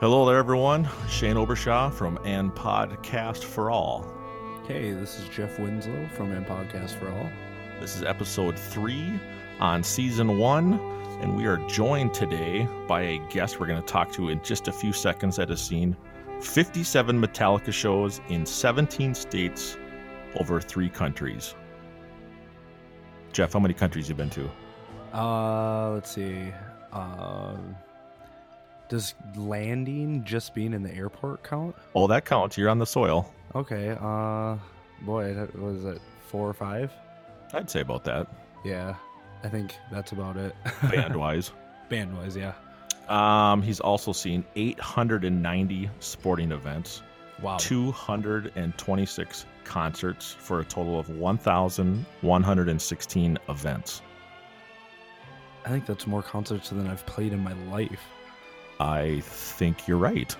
Hello there, everyone. Shane Obershaw from An Podcast For All. Hey, this is Jeff Winslow from An Podcast For All. This is episode 3 on season 1, and we are joined today by a guest we're going to talk to in just a few seconds that has seen 57 Metallica shows in 17 states over 3 countries. Jeff, how many countries have you been to? Let's see. Does landing, just being in the airport, count? Oh, that counts. You're on the soil. Okay. Boy, was it 4 or 5? I'd say about that. Yeah, I think that's about it. Band-wise. Band-wise, yeah. He's also seen 890 sporting events. Wow. 226 concerts for a total of 1,116 events. I think that's more concerts than I've played in my life. I think you're right.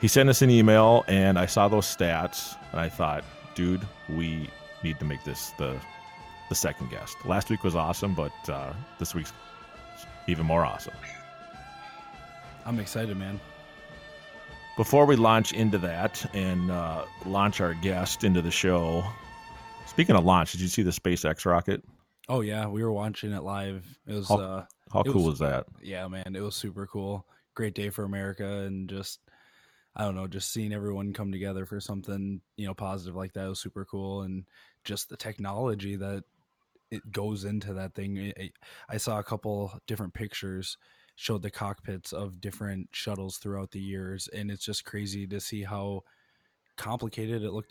He sent us an email, and I saw those stats, and I thought, dude, we need to make this the second guest. Last week was awesome, but this week's even more awesome. I'm excited, man. Before we launch into that and launch our guest into the show, speaking of launch, did you see the SpaceX rocket? Oh, yeah. We were watching it live. It was... How cool was that? Yeah, man, it was super cool. Great day for America, and just, I don't know, just seeing everyone come together for something, you know, positive like that was super cool. And just the technology that it goes into that thing. I saw a couple different pictures, showed the cockpits of different shuttles throughout the years, and it's just crazy to see how complicated it looked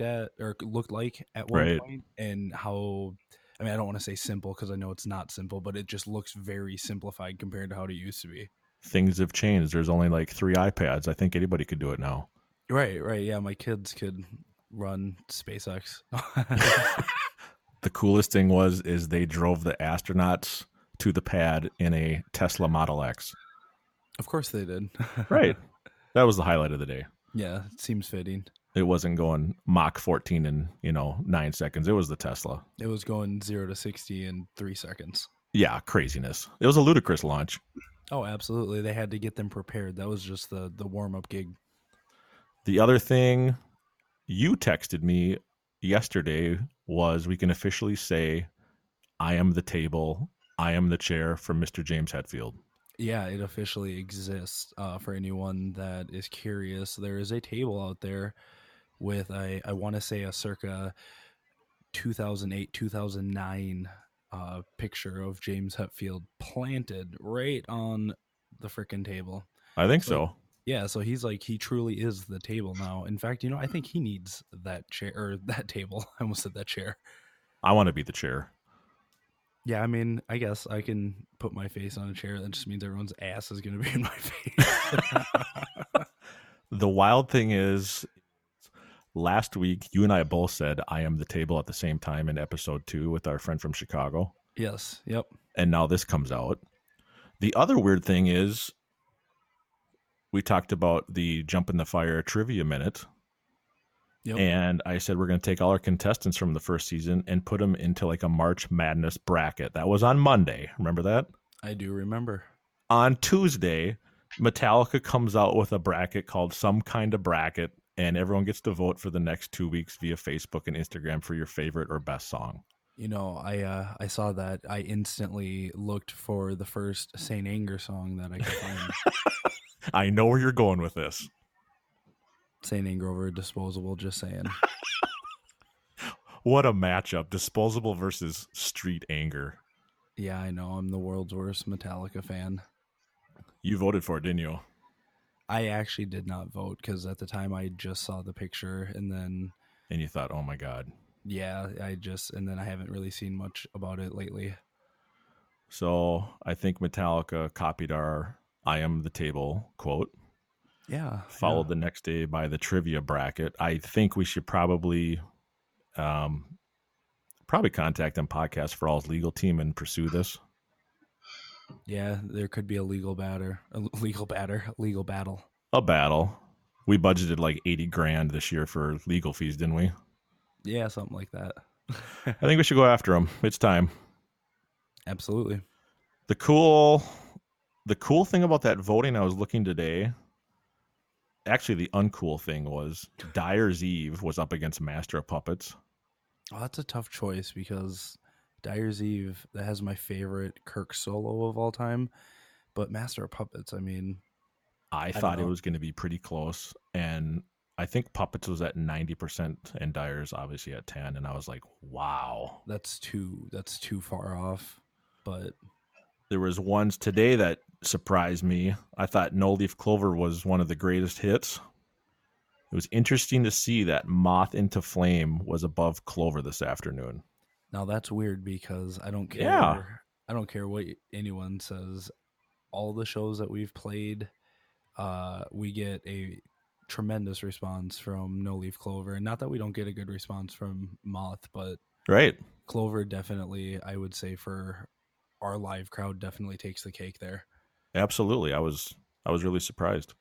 like at one point, and how... I mean, I don't want to say simple because I know it's not simple, but it just looks very simplified compared to how it used to be. Things have changed. There's only like 3 iPads. I think anybody could do it now. Right. Yeah, my kids could run SpaceX. The coolest thing is they drove the astronauts to the pad in a Tesla Model X. Of course they did. Right. That was the highlight of the day. Yeah, it seems fitting. It wasn't going Mach 14 in, 9 seconds. It was the Tesla. It was going 0 to 60 in 3 seconds. Yeah, craziness. It was a ludicrous launch. Oh, absolutely. They had to get them prepared. That was just the warm-up gig. The other thing you texted me yesterday was we can officially say, I am the table, I am the chair for Mr. James Hetfield. Yeah, it officially exists for anyone that is curious. There is a table out there with, I want to say, a circa 2008, 2009 picture of James Hetfield planted right on the frickin' table. I think so. Yeah, so he's like, he truly is the table now. In fact, I think he needs that chair, or that table. I almost said that chair. I want to be the chair. Yeah, I mean, I guess I can put my face on a chair. That just means everyone's ass is going to be in my face. The wild thing is, last week, you and I both said, I am the table at the same time in episode 2 with our friend from Chicago. Yes, yep. And now this comes out. The other weird thing is, we talked about the Jump in the Fire Trivia Minute. Yep. And I said, we're going to take all our contestants from the first season and put them into like a March Madness bracket. That was on Monday. Remember that? I do remember. On Tuesday, Metallica comes out with a bracket called Some Kind of Bracket, and everyone gets to vote for the next 2 weeks via Facebook and Instagram for your favorite or best song. I saw that. I instantly looked for the first St. Anger song that I could find. I know where you're going with this. St. Anger over Disposable, just saying. What a matchup. Disposable versus Street Anger. Yeah, I know. I'm the world's worst Metallica fan. You voted for it, didn't you? I actually did not vote because at the time I just saw the picture and then... And you thought, oh my God. Yeah, and then I haven't really seen much about it lately. So I think Metallica copied our I am the table quote. Yeah. Followed the next day by the trivia bracket. I think we should probably contact them Podcast for All's legal team and pursue this. Yeah, there could be a legal battle. A battle. We budgeted like $80,000 this year for legal fees, didn't we? Yeah, something like that. I think we should go after them. It's time. Absolutely. The cool The cool thing about that voting, I was looking today. Actually, the uncool thing was Dyer's Eve was up against Master of Puppets. Oh, that's a tough choice because Dyer's Eve, that has my favorite Kirk solo of all time. But Master of Puppets, I mean, I thought it was going to be pretty close. And I think Puppets was at 90% and Dyer's obviously at 10. And I was like, wow, that's too far off. But there was ones today that surprised me. I thought No Leaf Clover was one of the greatest hits. It was interesting to see that Moth Into Flame was above Clover this afternoon. Now that's weird because I don't care. Yeah. I don't care what anyone says. All the shows that we've played, we get a tremendous response from No Leaf Clover. And not that we don't get a good response from Moth, but right, Clover definitely, I would say for our live crowd, definitely takes the cake there. Absolutely. I was really surprised.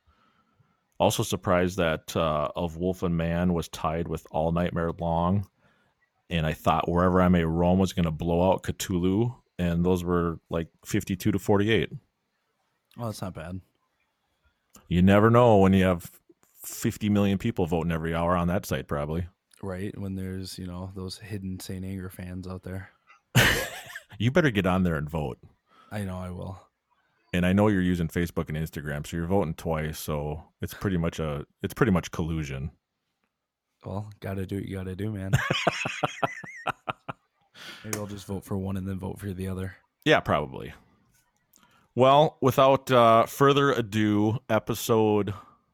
Also surprised that Of Wolf and Man was tied with All Nightmare Long. And I thought Wherever I May Roam was going to blow out Cthulhu. And those were like 52 to 48. Well, that's not bad. You never know when you have 50 million people voting every hour on that site, probably. Right. When there's, you know, those hidden St. Anger fans out there. You better get on there and vote. I know I will. And I know you're using Facebook and Instagram, so you're voting twice. So it's pretty much collusion. Well, gotta do what you gotta do, man. Maybe I'll just vote for one and then vote for the other. Yeah, probably. Well, without further ado, episode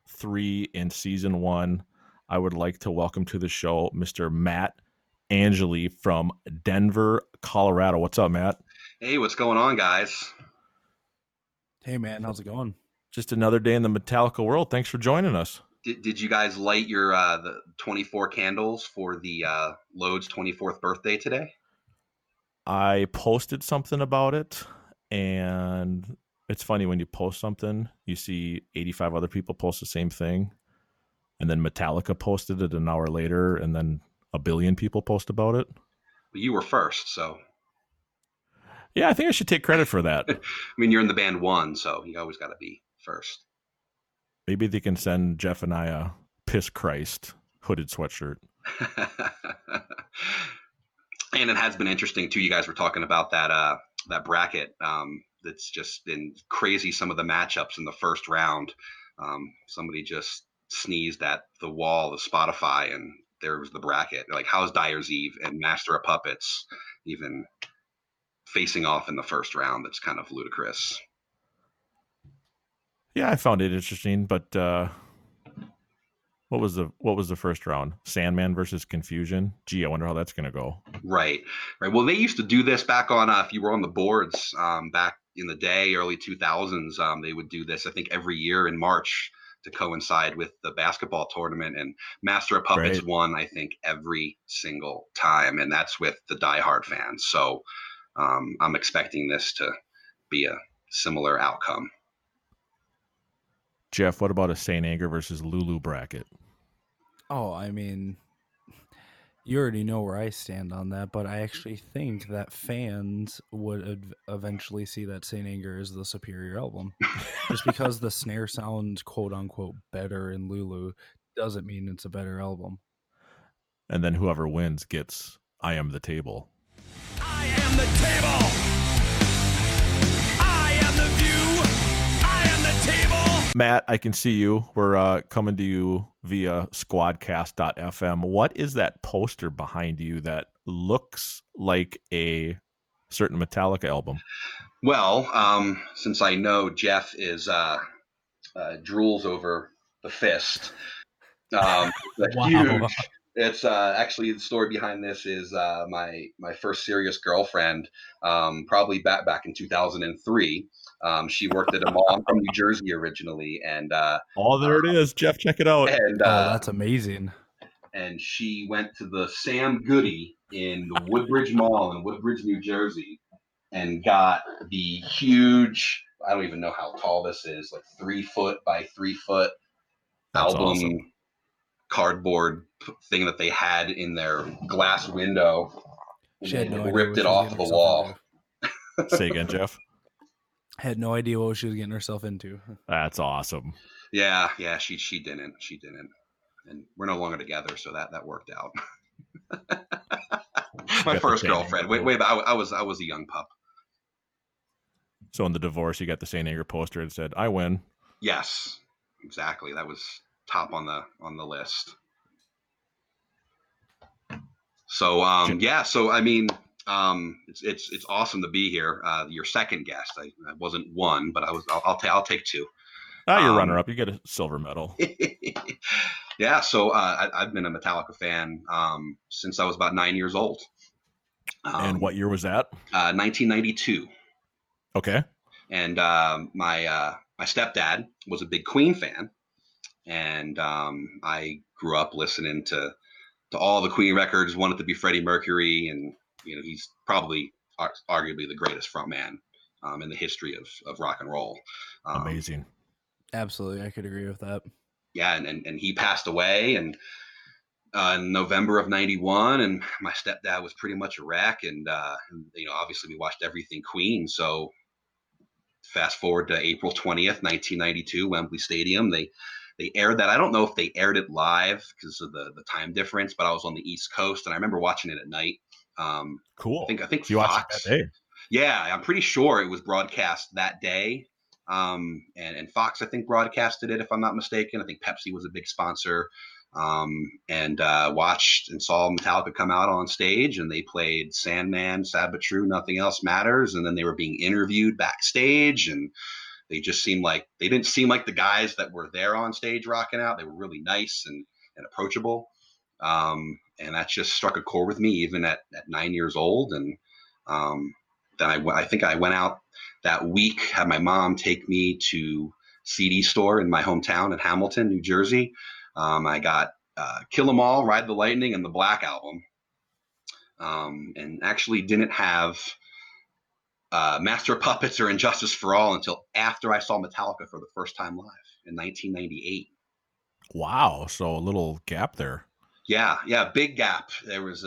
3 in season 1, I would like to welcome to the show Mr. Matt Angeli from Denver, Colorado. What's up, Matt? Hey, what's going on, guys? Hey, man, how's it going? Just another day in the Metallica world. Thanks for joining us. Did you guys light your the 24 candles for the Lode's 24th birthday today? I posted something about it, and it's funny when you post something, you see 85 other people post the same thing, and then Metallica posted it an hour later, and then a billion people post about it. Well, you were first, so. Yeah, I think I should take credit for that. I mean, you're in the band one, so you always got to be first. Maybe they can send Jeff and I a Piss Christ hooded sweatshirt. And it has been interesting, too. You guys were talking about that bracket that's just been crazy, some of the matchups in the first round. Somebody just sneezed at the wall of Spotify, and there was the bracket. Like, how's Dyer's Eve and Master of Puppets even facing off in the first round? That's kind of ludicrous. Yeah, I found it interesting, but what was the first round? Sandman versus Confusion. Gee, I wonder how that's going to go. Right. Well, they used to do this back on if you were on the boards back in the day, early 2000s. They would do this, I think, every year in March to coincide with the basketball tournament. And Master of Puppets won, I think, every single time, and that's with the diehard fans. So I'm expecting this to be a similar outcome. Jeff, what about a St. Anger versus Lulu bracket? Oh, I mean, you already know where I stand on that, but I actually think that fans would eventually see that St. Anger is the superior album. Just because the snare sounds quote-unquote better in Lulu doesn't mean it's a better album. And then whoever wins gets I Am the Table. I am the table. I am the view. I am the table. Matt, I can see you. We're coming to you via squadcast.fm. What is that poster behind you that looks like a certain Metallica album? Well, since I know Jeff is drools over the fist, wow. Huge. It's actually the story behind this is my first serious girlfriend, probably back in 2003. She worked at a mall. I'm from New Jersey originally, and there it is, Jeff. Check it out. And, that's amazing. And she went to the Sam Goody in the Woodbridge Mall in Woodbridge, New Jersey, and got the huge. I don't even know how tall this is, like 3 foot by 3 foot album. That's awesome. Cardboard thing that they had in their glass window. She had no idea ripped it off the wall. Say again, Jeff. Had no idea what she was getting herself into. That's awesome. Yeah, yeah, she didn't. And we're no longer together, so that worked out. My first girlfriend. Wait, I was a young pup. So in the divorce, you got the St. Anger poster and said, "I win." Yes, exactly. That was top on the list. So yeah. So I mean, it's awesome to be here. Your second guest. I wasn't one, but I was. I'll take two. Ah, you're runner up. You get a silver medal. Yeah. So I've been a Metallica fan since I was about 9 years old. And what year was that? 1992. Okay. And my stepdad was a big Queen fan, and I grew up listening to all the Queen records. Wanted to be Freddie Mercury, and you know he's probably arguably the greatest frontman in the history of rock and roll. Amazing. Absolutely, I could agree with that. Yeah, and he passed away in November of 91, and my stepdad was pretty much a wreck, and you know, obviously we watched everything Queen. So fast forward to April 20th, 1992, Wembley Stadium. They aired that. I don't know if they aired it live because of the time difference, but I was on the East Coast, and I remember watching it at night. Cool. I think you Fox. That day. Yeah, I'm pretty sure it was broadcast that day. And Fox, I think, broadcasted it, if I'm not mistaken. I think Pepsi was a big sponsor, and watched and saw Metallica come out on stage, and they played Sandman, Sabbath True, Nothing Else Matters. And then they were being interviewed backstage, and they just seemed like they didn't seem like the guys that were there on stage rocking out. They were really nice and approachable. And that just struck a chord with me even at 9 years old. And, then I think I went out that week, had my mom take me to CD store in my hometown in Hamilton, New Jersey. I got Kill 'Em All, Ride the Lightning, and the Black Album, and actually didn't have Master of Puppets or Injustice for All until after I saw Metallica for the first time live in 1998. Wow, so a little gap there. Yeah, big gap. There was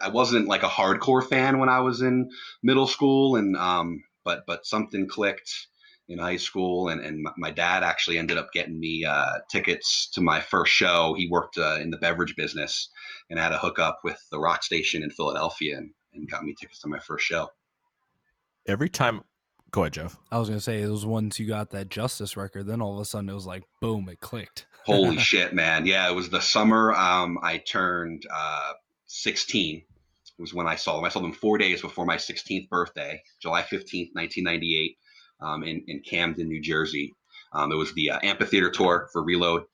I wasn't like a hardcore fan when I was in middle school, and but something clicked in high school, and my dad actually ended up getting me tickets to my first show. He worked in the beverage business and had a hookup with the rock station in Philadelphia, and got me tickets to my first show. Every time, go ahead, Jeff. I was gonna say it was once you got that Justice record, then all of a sudden it was like boom, it clicked. Holy shit, man. Yeah, it was the summer I turned 16. It was when I saw them. I saw them 4 days before my 16th birthday, July 15th, 1998, in Camden, New Jersey. It was the amphitheater tour for Reload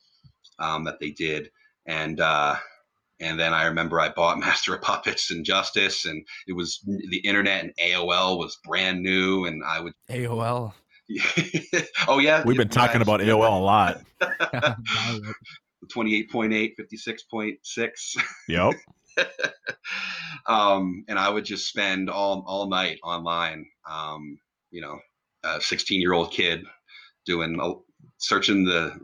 that they did. And then I remember I bought Master of Puppets and Justice, and it was the internet, and AOL was brand new, and I would... AOL... Oh yeah, we've been talking about AOL a lot. 28.8, 56.6. Yep. And I would just spend all night online. You know, a 16-year-old kid searching the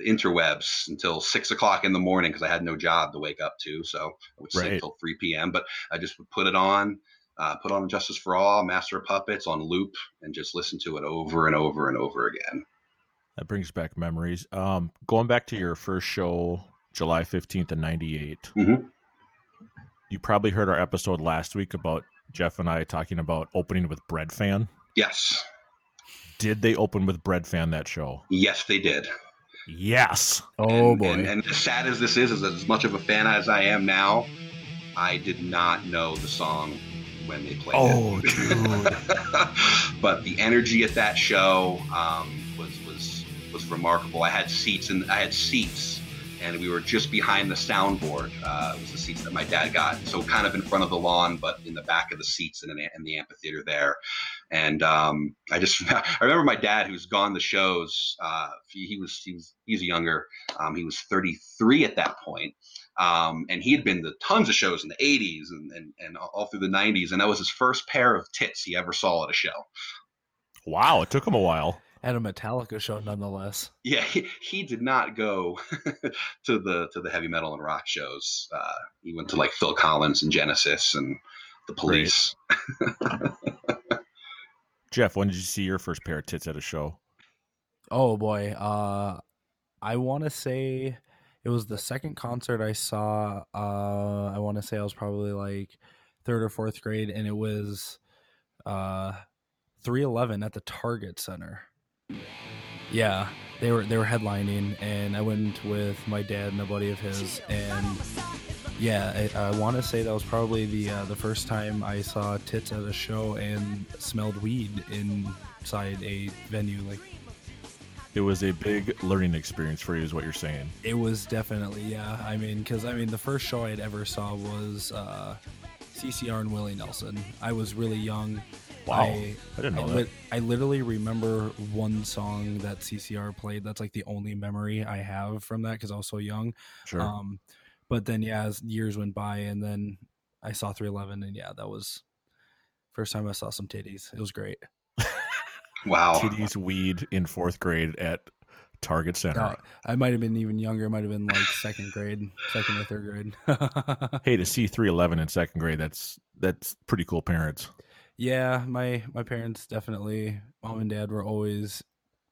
interwebs until 6 o'clock in the morning because I had no job to wake up to, so I would sleep till 3 p.m. But I just would put it on. Put on Justice for All, Master of Puppets on loop, and just listen to it over and over and over again. That brings back memories. Going back to your first show, July 15th in 98, mm-hmm. You probably heard our episode last week about Jeff and I talking about opening with Bread Fan. Yes. Did they open with Bread Fan that show? Yes, they did. Yes. Oh, boy. And as sad as this is as much of a fan as I am now, I did not know the song when they played it. Dude. But the energy at that show was remarkable. I had seats, and we were just behind the soundboard. It was the seats that my dad got, so kind of in front of the lawn, but in the back of the seats in the amphitheater there. And I remember my dad, who's gone to shows. He was younger. He was 33 at that point. And he had been to tons of shows in the 80s and all through the 90s. And that was his first pair of tits he ever saw at a show. Wow, it took him a while. At a Metallica show, nonetheless. Yeah, he did not go to the heavy metal and rock shows. He went to like Phil Collins and Genesis and the Police. Jeff, when did you see your first pair of tits at a show? Oh, boy. I want to say it was the second concert I saw. I want to say I was probably like third or fourth grade, and it was 311 at the Target Center. Yeah, they were headlining, and I went with my dad and a buddy of his, and yeah, I want to say that was probably the first time I saw tits at a show and smelled weed inside a venue. Like, it was a big learning experience for you, is what you're saying. It was definitely, yeah. I mean, because the first show I'd ever saw was CCR and Willie Nelson. I was really young. Wow, I didn't know that. I literally remember one song that CCR played. That's like the only memory I have from that because I was so young. Sure. But then, yeah, as years went by, and then I saw 311, and yeah, that was first time I saw some titties. It was great. Wow. Titties, weed in fourth grade at Target Center. I might have been even younger. It might have been like second or third grade. Hey, to see 311 in second grade, that's pretty cool parents. Yeah, my parents definitely, mom and dad were always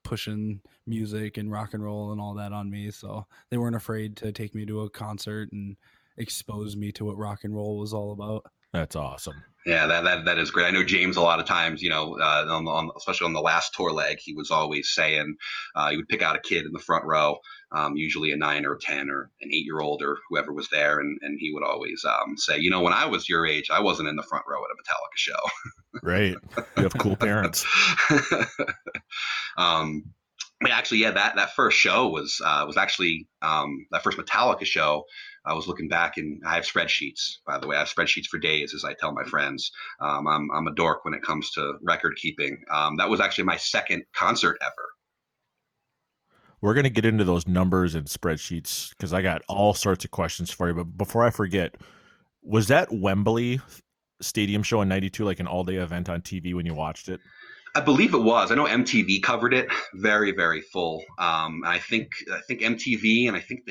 pushing music and rock and roll and all that on me, so they weren't afraid to take me to a concert and expose me to what rock and roll was all about. That's awesome. Yeah, that is great. I know James a lot of times, especially on the last tour leg, he was always saying he would pick out a kid in the front row, usually a 9 or a 10 or an 8-year-old or whoever was there. And he would always say, when I was your age, I wasn't in the front row at a Metallica show. Right. You have cool parents. But actually, yeah, that first show was actually that first Metallica show. I was looking back, and I have spreadsheets, by the way. I have spreadsheets for days, as I tell my friends. I'm a dork when it comes to record keeping. That was actually my second concert ever. We're going to get into those numbers and spreadsheets because I got all sorts of questions for you. But before I forget, was that Wembley Stadium show in '92 like an all-day event on TV when you watched it? I believe it was. I know MTV covered it very, very full. I think MTV, and I think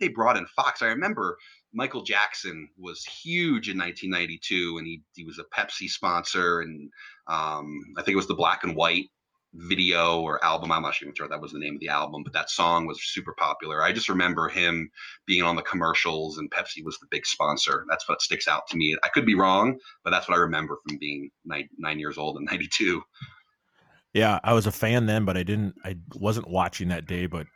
they brought in Fox. I remember Michael Jackson was huge in 1992, and he was a Pepsi sponsor, and I think it was the black and white video or album. I'm not even sure that was the name of the album, but that song was super popular. I just remember him being on the commercials, and Pepsi was the big sponsor. That's what sticks out to me. I could be wrong, but that's what I remember from being nine years old in 92. Yeah, I was a fan then, but I wasn't watching that day. But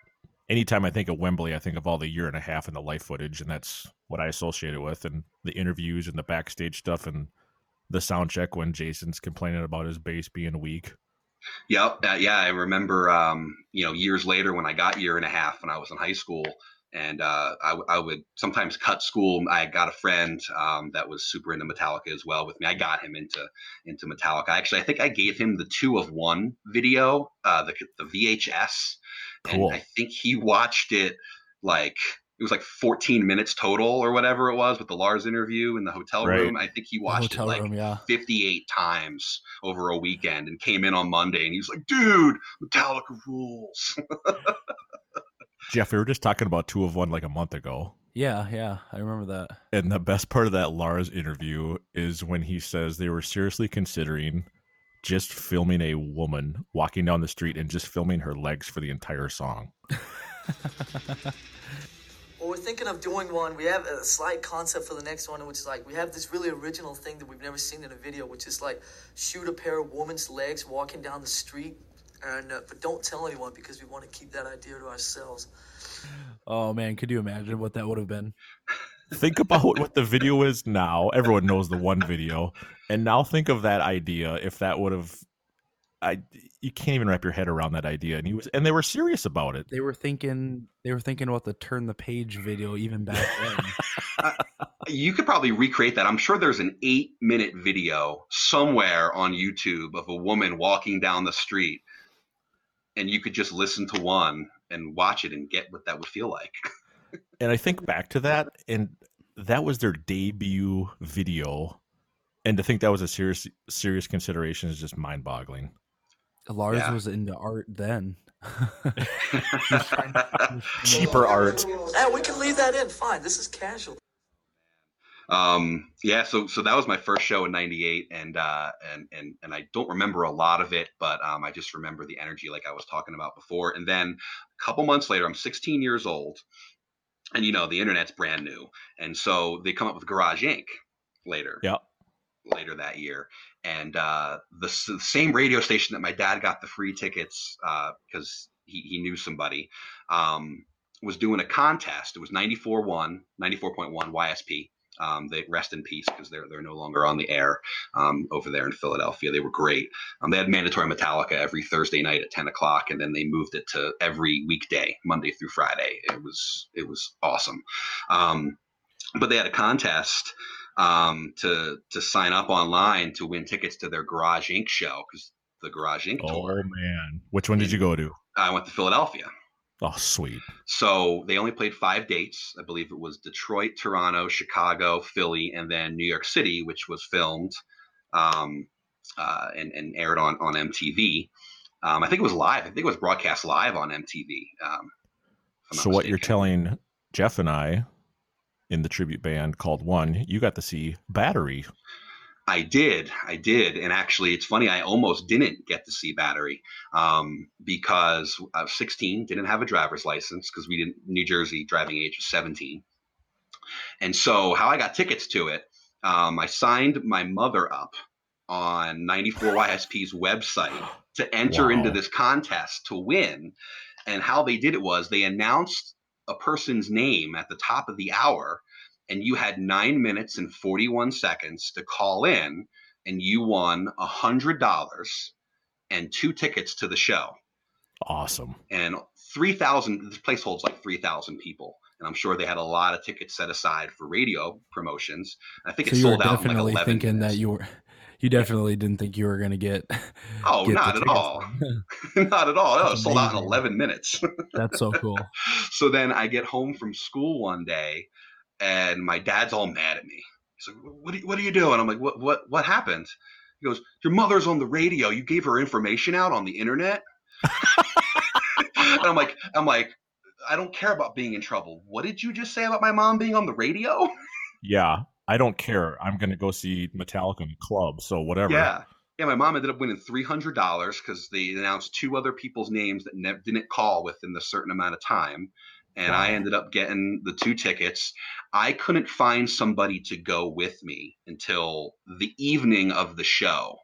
anytime I think of Wembley, I think of all the year and a half and the live footage, and that's what I associate it with, and the interviews and the backstage stuff and the sound check when Jason's complaining about his bass being weak. Yep. Yeah. I remember, years later when I got year and a half when I was in high school, and I would sometimes cut school. I got a friend that was super into Metallica as well with me. I got him into Metallica. Actually, I think I gave him the 2 of 1 video, the VHS. Cool. And I think he watched it like it was like 14 minutes total or whatever it was with the Lars interview in the hotel room. I think he watched it like 58 times over a weekend and came in on Monday and he was like, dude, Metallica rules. Jeff, we were just talking about 2 of 1 like a month ago. Yeah, I remember that. And the best part of that Lars interview is when he says they were seriously considering just filming a woman walking down the street and just filming her legs for the entire song. Well, we're thinking of doing one. We have a slight concept for the next one, which is like we have this really original thing that we've never seen in a video, which is like shoot a pair of woman's legs walking down the street, and but don't tell anyone because we want to keep that idea to ourselves. Oh man, could you imagine what that would have been? Think about what the video is now. Everyone knows the one video, and now think of that idea if that would have. You can't even wrap your head around that idea, and they were serious about it. They were thinking about the turn the page video even back then. You could probably recreate that. I'm sure there's an 8-minute video somewhere on YouTube of a woman walking down the street, and you could just listen to one and watch it and get what that would feel like. And I think back to that, and that was their debut video, and to think that was a serious consideration is just mind-boggling. Lars was into art then. Cheaper art. We can leave that in. Fine. This is casual. So that was my first show in '98, and I don't remember a lot of it, but I just remember the energy, like I was talking about before. And then a couple months later, I'm 16 years old, and you know the internet's brand new, and so they come up with Garage Inc. later that year, and the same radio station that my dad got the free tickets because he knew somebody was doing a contest. It was 94.1 YSP. They rest in peace because they're no longer on the air over there in Philadelphia. They were great. They had mandatory Metallica every Thursday night at 10 o'clock, and then they moved it to every weekday, Monday through Friday. It was awesome. But they had a contest to sign up online to win tickets to their Garage Inc. show, because the Garage Inc. tour. Oh man, which one did you go to? I went to Philadelphia. Oh, sweet. So they only played 5 dates. I believe it was Detroit, Toronto, Chicago, Philly, and then New York City, which was filmed and aired on MTV. I think it was live. I think it was broadcast live on MTV. So what you're telling Jeff and I in the tribute band called One, you got to see Battery. I did. And actually, it's funny, I almost didn't get to see Battery because I was 16, didn't have a driver's license because New Jersey driving age was 17. And so how I got tickets to it, I signed my mother up on 94 YSP's website to enter into this contest to win. And how they did it was they announced a person's name at the top of the hour, and you had 9 minutes and 41 seconds to call in, and you won $100 and 2 tickets to the show. Awesome. And 3,000, this place holds like 3,000 people. And I'm sure they had a lot of tickets set aside for radio promotions. I think so. It sold out in like 11 thinking minutes. You definitely didn't think you were going to get. Oh, not at all. Not at all. No, it sold out in 11 minutes. That's so cool. So then I get home from school one day, and my dad's all mad at me. He's like, what are you doing? I'm like, what happened? He goes, your mother's on the radio. You gave her information out on the internet. And I'm like, I don't care about being in trouble. What did you just say about my mom being on the radio? Yeah, I don't care. I'm going to go see Metallica in the club. So whatever. Yeah. My mom ended up winning $300 because they announced 2 other people's names that didn't call within a certain amount of time. And I ended up getting the 2 tickets. I couldn't find somebody to go with me until the evening of the show.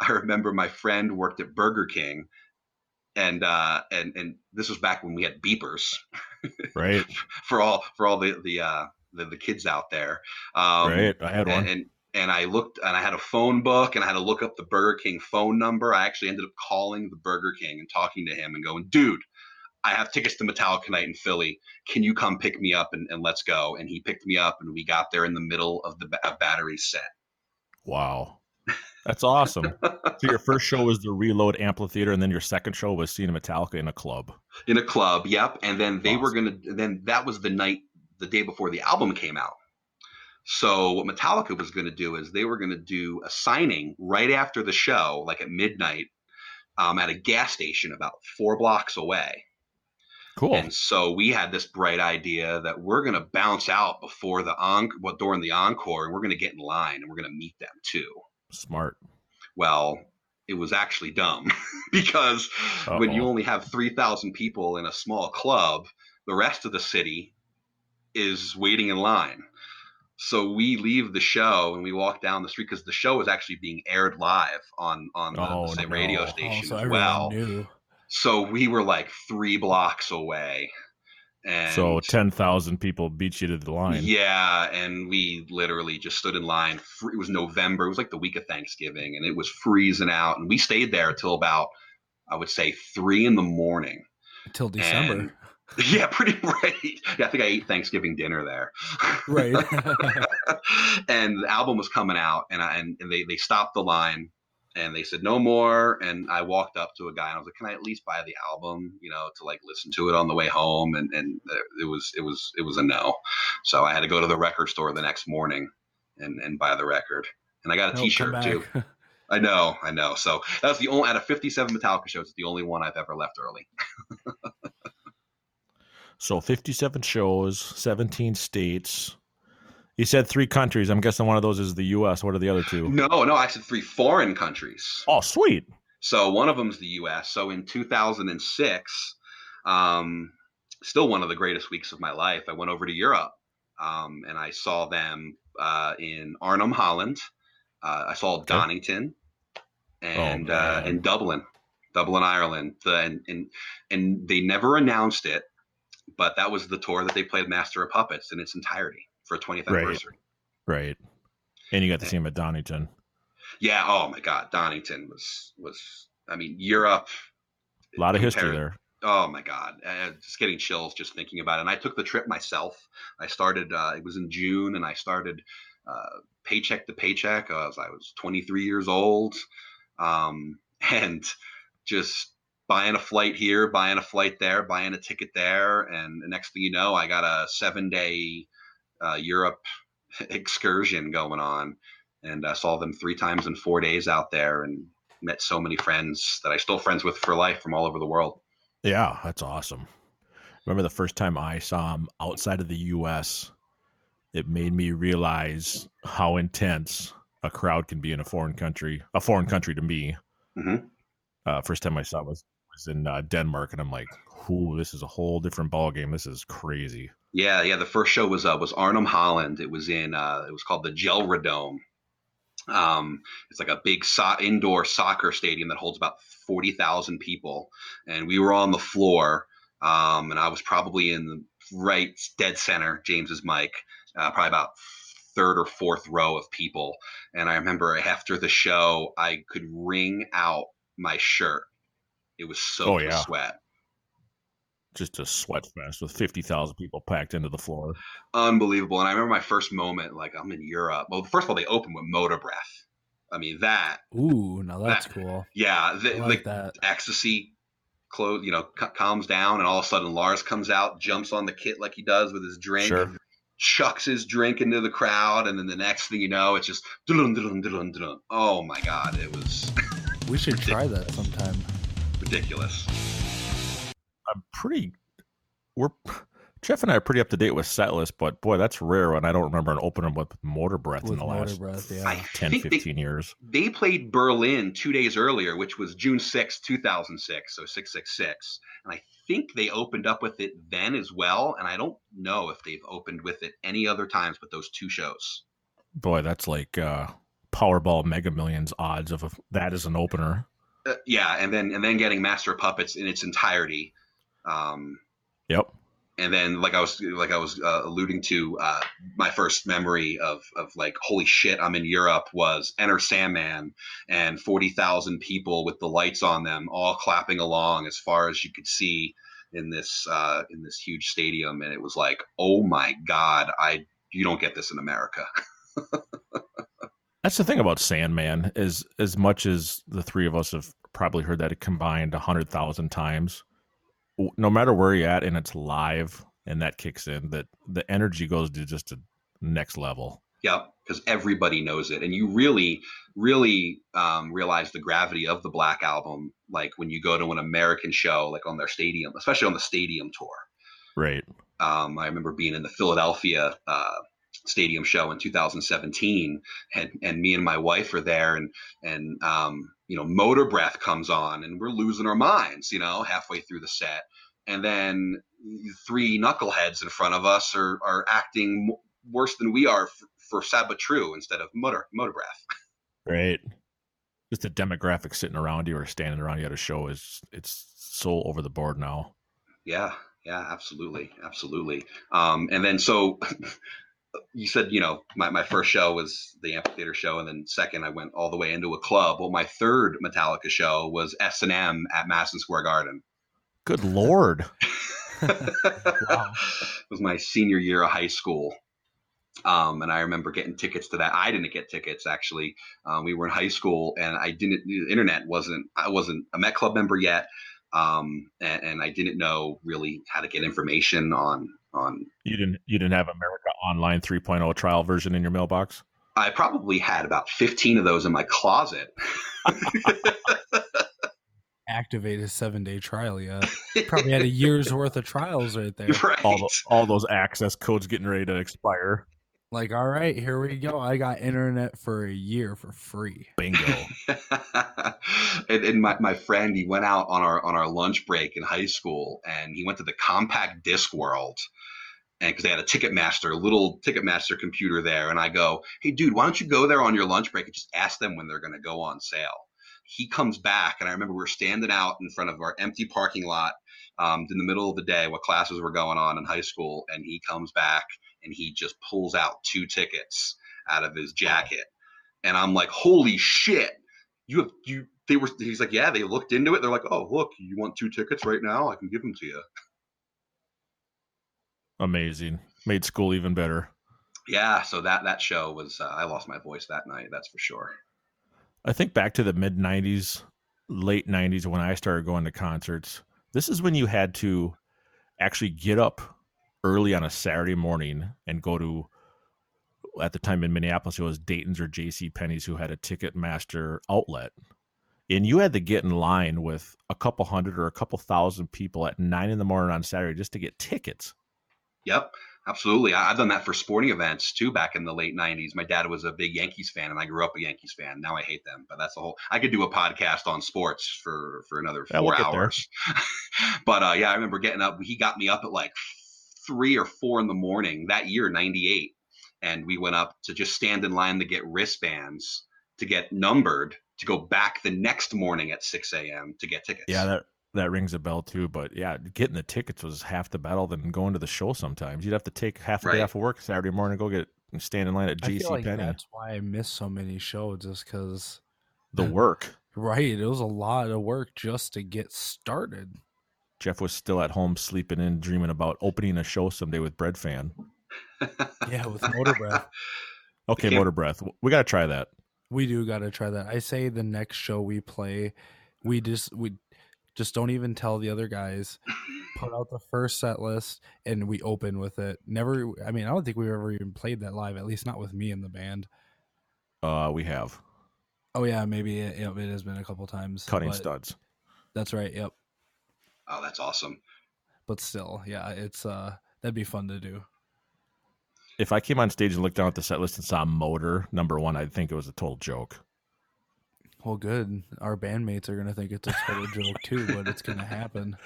I remember my friend worked at Burger King, and this was back when we had beepers, right? for all the kids out there, right? I had one, and I looked, and I had a phone book, and I had to look up the Burger King phone number. I actually ended up calling the Burger King and talking to him and going, dude, I have tickets to Metallica night in Philly. Can you come pick me up and let's go? And he picked me up, and we got there in the middle of the Battery set. Wow. That's awesome. So your first show was the Reload Amphitheater, and then your second show was seeing Metallica in a club. In a club, yep. And then they were going to – then that was the night – the day before the album came out. So what Metallica was going to do is they were going to do a signing right after the show, like at midnight, at a gas station about 4 blocks away. Cool. And so we had this bright idea that we're going to bounce out before during the encore, and we're going to get in line and we're going to meet them too. Smart. Well, it was actually dumb because when you only have 3,000 people in a small club, the rest of the city is waiting in line. So we leave the show and we walk down the street because the show was actually being aired live on the same radio station as well. Knew. So we were like 3 blocks away. And so 10,000 people beat you to the line. Yeah, and we literally just stood in line. It was November. It was like the week of Thanksgiving, and it was freezing out. And we stayed there till about, I would say, 3 in the morning. Till December. Yeah, pretty right. Yeah, I think I ate Thanksgiving dinner there. Right. And the album was coming out, and they stopped the line. And they said, no more. And I walked up to a guy and I was like, can I at least buy the album, to like listen to it on the way home? And it was a no. So I had to go to the record store the next morning and buy the record. And I got a t-shirt too. I know. So that was the only, out of 57 Metallica shows, it's the only one I've ever left early. So 57 shows, 17 states. You said three countries. I'm guessing one of those is the U.S. What are the other two? No, I said three foreign countries. Oh, sweet. So one of them is the U.S. So in 2006, still one of the greatest weeks of my life, I went over to Europe and I saw them in Arnhem, Holland. I saw Donington and in Dublin, Ireland. And they never announced it, but that was the tour that they played Master of Puppets in its entirety for 20th anniversary. Right. And you got to see him at Donington. Yeah. Oh my God. Donington was Europe. A lot of history there. Oh my God. Just getting chills just thinking about it. And I took the trip myself. I started, it was in June and I started paycheck to paycheck. I was 23 years old. And just buying a flight here, buying a flight there, buying a ticket there. And the next thing you know, I got a 7-day Europe excursion going on, and I saw them 3 times in 4 days out there and met so many friends that I still friends with for life from all over the world. Yeah, that's awesome. Remember the first time I saw them outside of the U.S., it made me realize how intense a crowd can be in a foreign country to me. Mm-hmm. First time I saw it was in Denmark, and I'm like, "Ooh, this is a whole different ballgame. This is crazy." Yeah. The first show was Arnhem, Holland. It was in it was called the Gelre Dome. It's like a big indoor soccer stadium that holds about 40,000 people, and we were on the floor. And I was probably in the right dead center, James's mic, probably about 3rd or 4th row of people. And I remember after the show, I could wring out my shirt. It was soaked with sweat. Just a sweat fest with 50,000 people packed into the floor. Unbelievable. And I remember my first moment, like I'm in Europe. Well, first of all, they opened with Motorbreath. I mean, that. Ooh, now that's cool. Yeah. I like that. Ecstasy calms down, and all of a sudden Lars comes out, jumps on the kit like he does with his drink. Sure. Chucks his drink into the crowd, and then the next thing you know, it's just dun dun dun dun. Oh my God, it was. We should try that sometime. Ridiculous. Jeff and I are pretty up to date with set list, but boy, that's rare. And I don't remember an opener with Motorbreath in the last 10-15 years. They played Berlin 2 days earlier, which was June 6, 2006, so 666, and I think they opened up with it then as well, and I don't know if they've opened with it any other times but those 2 shows. Boy, that's like Powerball Mega Millions odds of that as an opener. And then getting Master of Puppets in its entirety. Yep. And then, like I was alluding to, my first memory of like, holy shit, I'm in Europe, was Enter Sandman and 40,000 people with the lights on them, all clapping along as far as you could see in this huge stadium, and it was like, oh my God, you don't get this in America. That's the thing about Sandman, is as much as the three of us have probably heard that it combined 100,000 times. No matter where you're at, and it's live, and that kicks in, that the energy goes to just the next level. Yeah, because everybody knows it, and you really, really realize the gravity of the Black Album, like when you go to an American show, like on their stadium, especially on the stadium tour. Right. I remember being in the Philadelphia stadium show in 2017, and me and my wife are there, and Motorbreath comes on, and we're losing our minds, halfway through the set. And then 3 knuckleheads in front of us are acting worse than we are for Sabbath True instead of Motorbreath. Right. Just the demographic sitting around you or standing around you at a show it's so over the board now. Yeah, absolutely. Absolutely. And then so you said, my first show was the amphitheater show. And then second, I went all the way into a club. Well, my third Metallica show was S&M at Madison Square Garden. Good Lord. Wow. It was my senior year of high school. And I remember getting tickets to that. I didn't get tickets, actually. We were in high school, and the internet I wasn't a Met Club member yet. And I didn't know really how to get information on. You didn't have America Online 3.0 trial version in your mailbox? I probably had about 15 of those in my closet. Activate a 7-day trial. Yeah, probably had a year's worth of trials right there. Right. All those access codes getting ready to expire. Like, all right, here we go. I got internet for a year for free. Bingo. And my friend, he went out on our lunch break in high school, and he went to the compact disc world, and because they had a little Ticketmaster computer there. And I go, hey, dude, why don't you go there on your lunch break and just ask them when they're going to go on sale? He comes back, and I remember we were standing out in front of our empty parking lot in the middle of the day, what classes were going on in high school, and he comes back. And he just pulls out 2 tickets out of his jacket. And I'm like, holy shit. He's like, yeah, they looked into it. They're like, oh, look, you want 2 tickets right now? I can give them to you. Amazing. Made school even better. Yeah. So that show was, I lost my voice that night. That's for sure. I think back to the mid 90s, late 90s, when I started going to concerts, this is when you had to actually get up early on a Saturday morning and go to, at the time in Minneapolis, it was Dayton's or JCPenney's who had a Ticketmaster outlet. And you had to get in line with a couple hundred or a couple thousand people at 9 a.m. on Saturday just to get tickets. Yep, absolutely. I've done that for sporting events too back in the late 90s. My dad was a big Yankees fan and I grew up a Yankees fan. Now I hate them, but that's the whole, I could do a podcast on sports for another 4 hours. But yeah, I remember getting up. He got me up at like 3 or 4 in the morning that year, 98. And we went up to just stand in line to get wristbands, to get numbered, to go back the next morning at 6 a.m. to get tickets. Yeah, that rings a bell too. But yeah, getting the tickets was half the battle than going to the show sometimes. You'd have to take half a day off of work Saturday morning, go get stand in line at JCPenney. Like that's why I missed so many shows, just because the work. Right. It was a lot of work just to get started. Jeff was still at home sleeping in, dreaming about opening a show someday with Bread Fan. Yeah, with Motorbreath. Okay, Motorbreath. We got to try that. We do got to try that. I say the next show we play, we just don't even tell the other guys. Put out the first set list, and we open with it. Never. I mean, I don't think we've ever even played that live, at least not with me in the band. We have. Oh, yeah, maybe. It has been a couple times. Cutting Studs. That's right, yep. Oh, that's awesome. But still, yeah, it's that'd be fun to do. If I came on stage and looked down at the set list and saw Motor #1, I'd think it was a total joke. Well, good. Our bandmates are going to think it's a total joke too, but it's going to happen.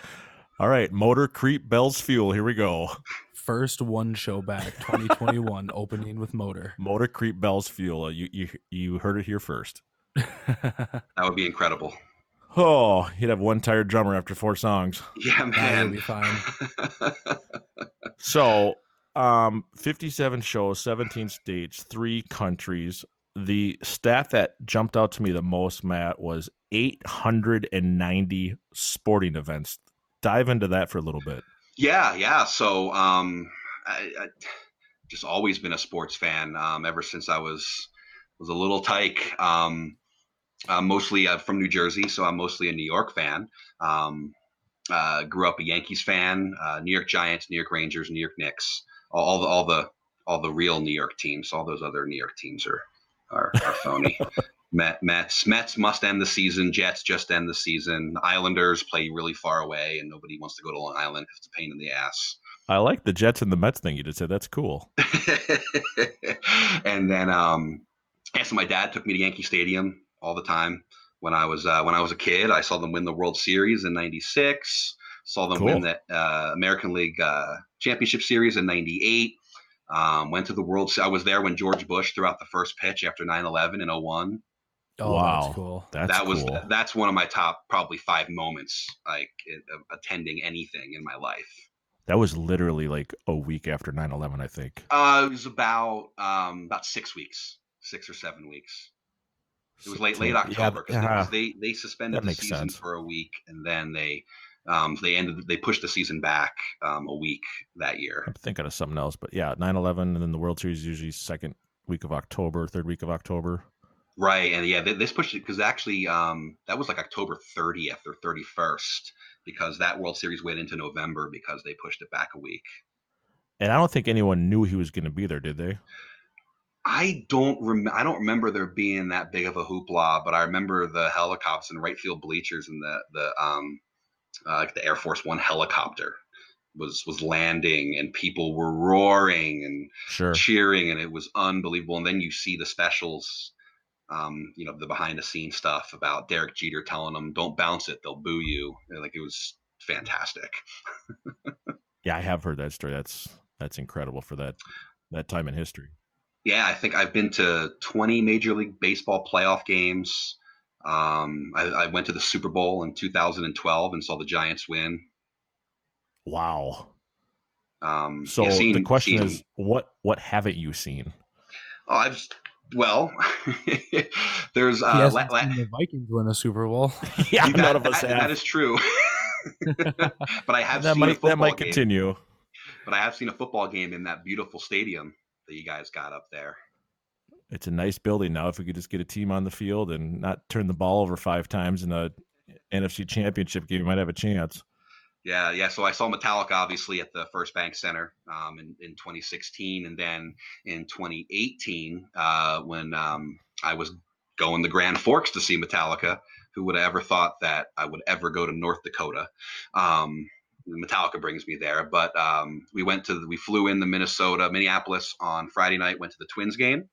All right, Motor, Creep, Bell's Fuel. Here we go. First one show back, 2021, opening with Motor. Motor, Creep, Bell's Fuel. You heard it here first. That would be incredible. Oh, he'd have one tired drummer after 4 songs. Yeah, man. That'd be fine. So, 57 shows, 17 states, 3 countries. The stat that jumped out to me the most, Matt, was 890 sporting events. Dive into that for a little bit. Yeah. So, I just always been a sports fan ever since I was a little tyke. Mostly from New Jersey, so I'm mostly a New York fan. Grew up a Yankees fan, New York Giants, New York Rangers, New York Knicks, all the real New York teams. All those other New York teams are phony. Mets must end the season. Jets just end the season. Islanders play really far away, and nobody wants to go to Long Island because it's a pain in the ass. I like the Jets and the Mets thing you just said. That's cool. And then, so my dad took me to Yankee Stadium all the time. When I was a kid, I saw them win the World Series in 96, saw them win the American League Championship Series in 98, went to the World Series. I was there when George Bush threw out the first pitch after 9/11 in 01. Oh, wow. That's cool. That's one of my top probably 5 moments, like attending anything in my life. That was literally like a week after 9/11, I think. It was about 6 weeks, 6 or 7 weeks. It was late October because they suspended the season for a week, and then they pushed the season back a week that year. I'm thinking of something else, but yeah, 9/11, and then the World Series is usually second week of October, third week of October. Right, and yeah, this pushed it because actually that was like October 30th or 31st because that World Series went into November because they pushed it back a week. And I don't think anyone knew he was going to be there, did they? I don't remember there being that big of a hoopla, but I remember the helicopters and right field bleachers and the Air Force One helicopter was landing, and people were roaring and cheering, and it was unbelievable. And then you see the specials, you know, the behind the scenes stuff about Derek Jeter telling them, "Don't bounce it, they'll boo you." And, like, it was fantastic. Yeah, I have heard that story. That's incredible for that time in history. Yeah, I think I've been to 20 Major League Baseball playoff games. I went to the Super Bowl in 2012 and saw the Giants win. Wow. So the question is, what haven't you seen? Oh, there's the Vikings win a Super Bowl. Yeah, none of us have. That is true. But I have seen a football game. That might continue. But I have seen a football game in that beautiful stadium that you guys got up there. It's a nice building. Now, if we could just get a team on the field and not turn the ball over 5 times in a NFC Championship game, you might have a chance. Yeah. So I saw Metallica, obviously, at the First Bank Center in 2016. And then in 2018, when I was going to Grand Forks to see Metallica, who would have ever thought that I would ever go to North Dakota? Metallica brings me there. But we flew into Minnesota, Minneapolis on Friday night, went to the Twins game,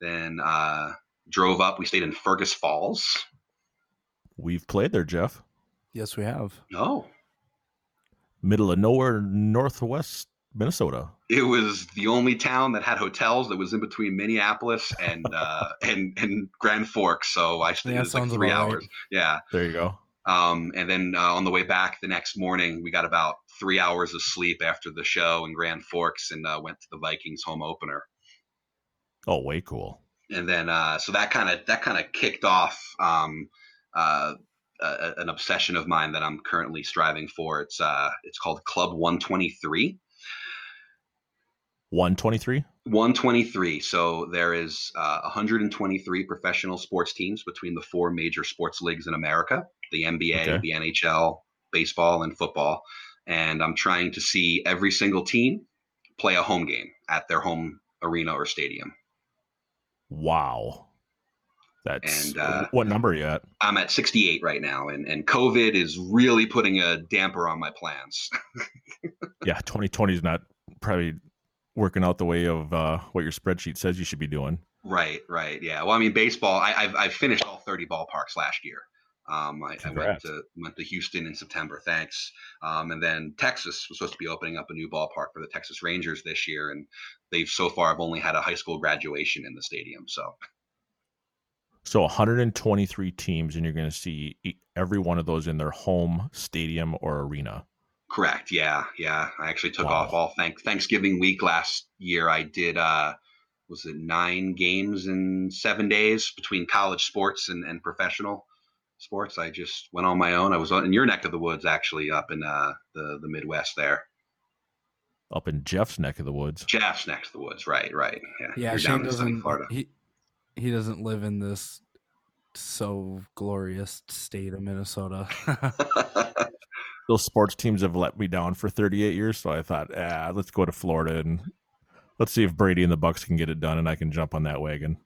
then drove up. We stayed in Fergus Falls. We've played there, Jeff. Yes, we have. Oh. Middle of nowhere, northwest Minnesota. It was the only town that had hotels that was in between Minneapolis and and Grand Forks. So I stayed like 3 hours. Right. Yeah, there you go. And then on the way back the next morning, we got about 3 hours of sleep after the show in Grand Forks, and went to the Vikings home opener. Oh, way cool! And then so that kind of kicked off an obsession of mine that I'm currently striving for. It's called Club 123. 123? 123. So there is 123 professional sports teams between the 4 major sports leagues in America, the NBA, the NHL, baseball, and football. And I'm trying to see every single team play a home game at their home arena or stadium. Wow. What number are you at? I'm at 68 right now, and COVID is really putting a damper on my plans. Yeah, 2020 is not probably working out the way of what your spreadsheet says you should be doing. Right, yeah. Well, I mean, baseball, I've finished all 30 ballparks last year. I went to Houston in September. Thanks. And then Texas was supposed to be opening up a new ballpark for the Texas Rangers this year, and they've so far have only had a high school graduation in the stadium, so... So 123 teams, and you're going to see every one of those in their home stadium or arena. Correct. Yeah. I actually took off all Thanksgiving week last year. I did, 9 games in 7 days between college sports and professional sports. I just went on my own. I was in your neck of the woods, actually, up in the Midwest there. Up in Jeff's neck of the woods. Jeff's neck of the woods, right. Yeah, you're down in sunny Florida. He doesn't live in this so glorious state of Minnesota. Those sports teams have let me down for 38 years, so I thought, let's go to Florida and let's see if Brady and the Bucks can get it done, and I can jump on that wagon.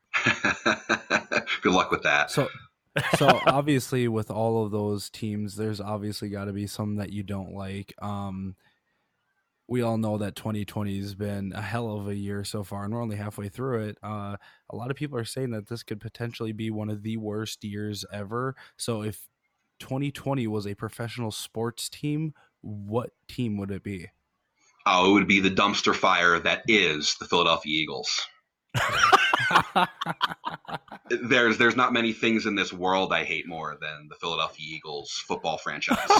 Good luck with that. So obviously, with all of those teams, there's obviously got to be some that you don't like. We all know that 2020 has been a hell of a year so far, and we're only halfway through it. A lot of people are saying that this could potentially be one of the worst years ever. So if 2020 was a professional sports team, what team would it be? Oh, it would be the dumpster fire that is the Philadelphia Eagles. There's not many things in this world I hate more than the Philadelphia Eagles football franchise.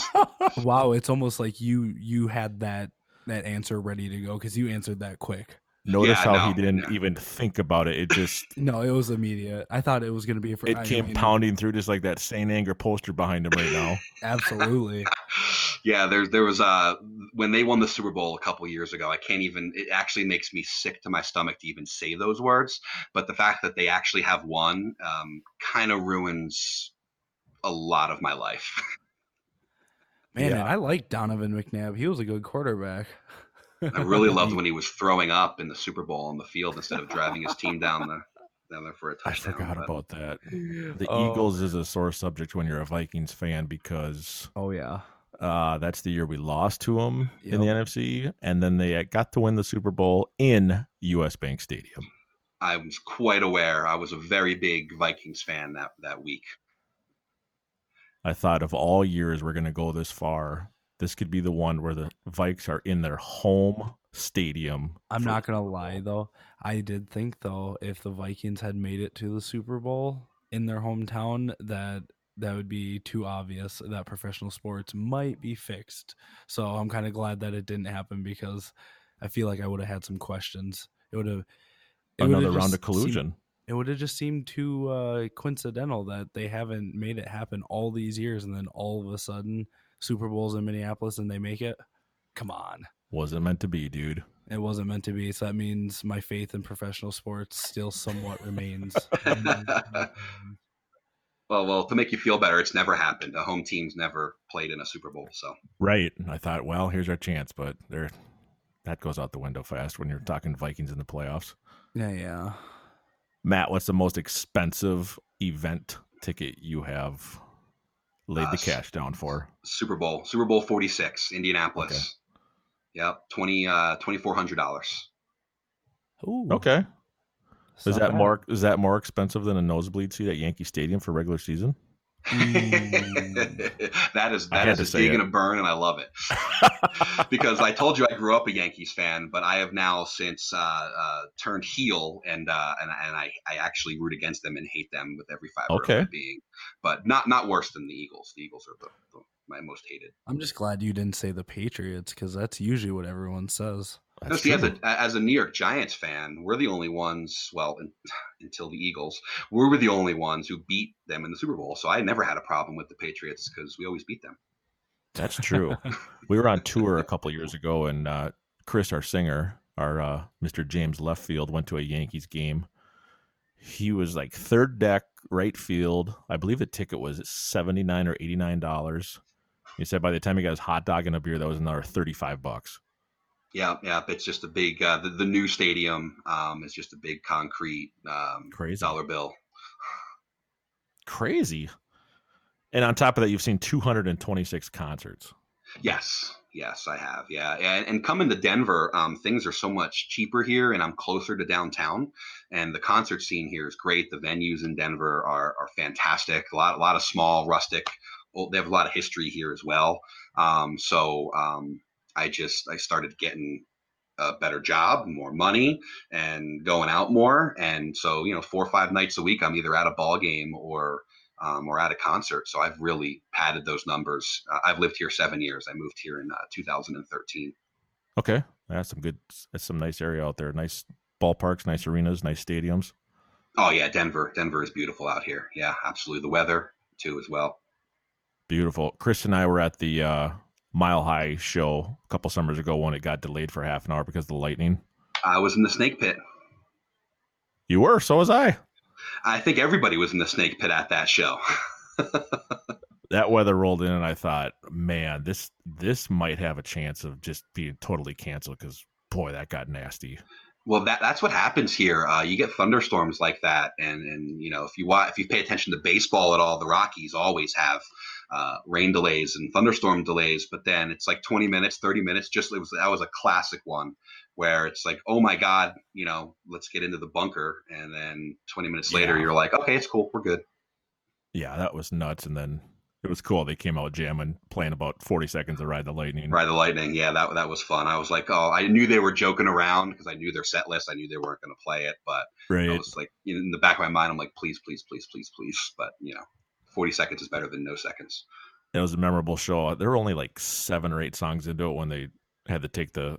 Wow, it's almost like you had that answer ready to go because you answered that quick. He didn't even think about it. It just no, it was immediate. I thought it was going to be came pounding through, just like that St. Anger poster behind him right now. Absolutely. Yeah, there was when they won the Super Bowl a couple years ago, it actually makes me sick to my stomach to even say those words, but the fact that they actually have won kind of ruins a lot of my life. Man, yeah. I like Donovan McNabb. He was a good quarterback. I really loved when he was throwing up in the Super Bowl on the field instead of driving his team down there for a touchdown. I forgot about that. The Eagles is a sore subject when you're a Vikings fan because That's the year we lost to them in the NFC. And then they got to win the Super Bowl in U.S. Bank Stadium. I was quite aware. I was a very big Vikings fan that week. I thought, of all years, we're going to go this far. This could be the one where the Vikes are in their home stadium. I'm not going to lie, though. I did think, though, if the Vikings had made it to the Super Bowl in their hometown, that would be too obvious that professional sports might be fixed. So I'm kind of glad that it didn't happen, because I feel like I would have had some questions. It would have another round of collusion. It would have just seemed too coincidental that they haven't made it happen all these years, and then all of a sudden Super Bowl's in Minneapolis and they make it. Come on. Wasn't meant to be, dude. It wasn't meant to be. So that means my faith in professional sports still somewhat remains. Well, to make you feel better, it's never happened. A home team's never played in a Super Bowl, so. Right. I thought, well, here's our chance, but that goes out the window fast when you're talking Vikings in the playoffs. Yeah. Matt, what's the most expensive event ticket you have laid the cash down for? Super Bowl 46, Indianapolis. Okay. Yep, $2,400. Ooh. Okay. Is that more expensive than a nosebleed seat at Yankee Stadium for regular season? That is a dig and a burn, and I love it. Because I told you I grew up a Yankees fan, but I have now since turned heel, and I actually root against them and hate them with every fiber of my being. But not worse than the Eagles. The Eagles are my most hated. I'm just glad you didn't say the Patriots, because that's usually what everyone says. No, see, as a New York Giants fan, we're the only ones, well, until the Eagles, we were the only ones who beat them in the Super Bowl. So I never had a problem with the Patriots because we always beat them. That's true. We were on tour a couple years ago, and Chris, our singer, our Mr. James Leftfield, went to a Yankees game. He was like third deck, right field. I believe the ticket was $79 or $89. He said by the time he got his hot dog and a beer, that was another $35. Yeah. It's just a big, the new stadium is just a big concrete dollar bill. Crazy. And on top of that, you've seen 226 concerts. Yes, I have. Yeah. And coming to Denver, things are so much cheaper here, and I'm closer to downtown, and the concert scene here is great. The venues in Denver are fantastic. A lot of small, rustic, they have a lot of history here as well. I started getting a better job, more money, and going out more. And so, 4 or 5 nights a week, I'm either at a ball game or at a concert. So I've really padded those numbers. I've lived here 7 years. I moved here in 2013. Okay. That's some nice area out there. Nice ballparks, nice arenas, nice stadiums. Oh yeah. Denver is beautiful out here. Yeah, absolutely. The weather too, as well. Beautiful. Chris and I were at the, Mile High show a couple summers ago when it got delayed for half an hour because of the lightning. I was in the snake pit. You were? So was I. I think everybody was in the snake pit at that show. That weather rolled in, and I thought, man, this might have a chance of just being totally canceled because, boy, that got nasty. Well, that's what happens here. You get thunderstorms like that, and if you pay attention to baseball at all, the Rockies always have rain delays and thunderstorm delays, but then it's like 20 minutes, 30 minutes. That was a classic one where it's like, oh my God, let's get into the bunker. And then 20 minutes later, you're like, okay, it's cool. We're good. Yeah, that was nuts. And then it was cool. They came out jamming, playing about 40 seconds of Ride the Lightning. Yeah, that was fun. I was like, oh, I knew they were joking around because I knew their set list. I knew they weren't going to play it, but right. I was like, in the back of my mind, I'm like, please, please, please, please, please. But 40 seconds is better than no seconds. It was a memorable show. There were only like 7 or 8 songs into it when they had to take the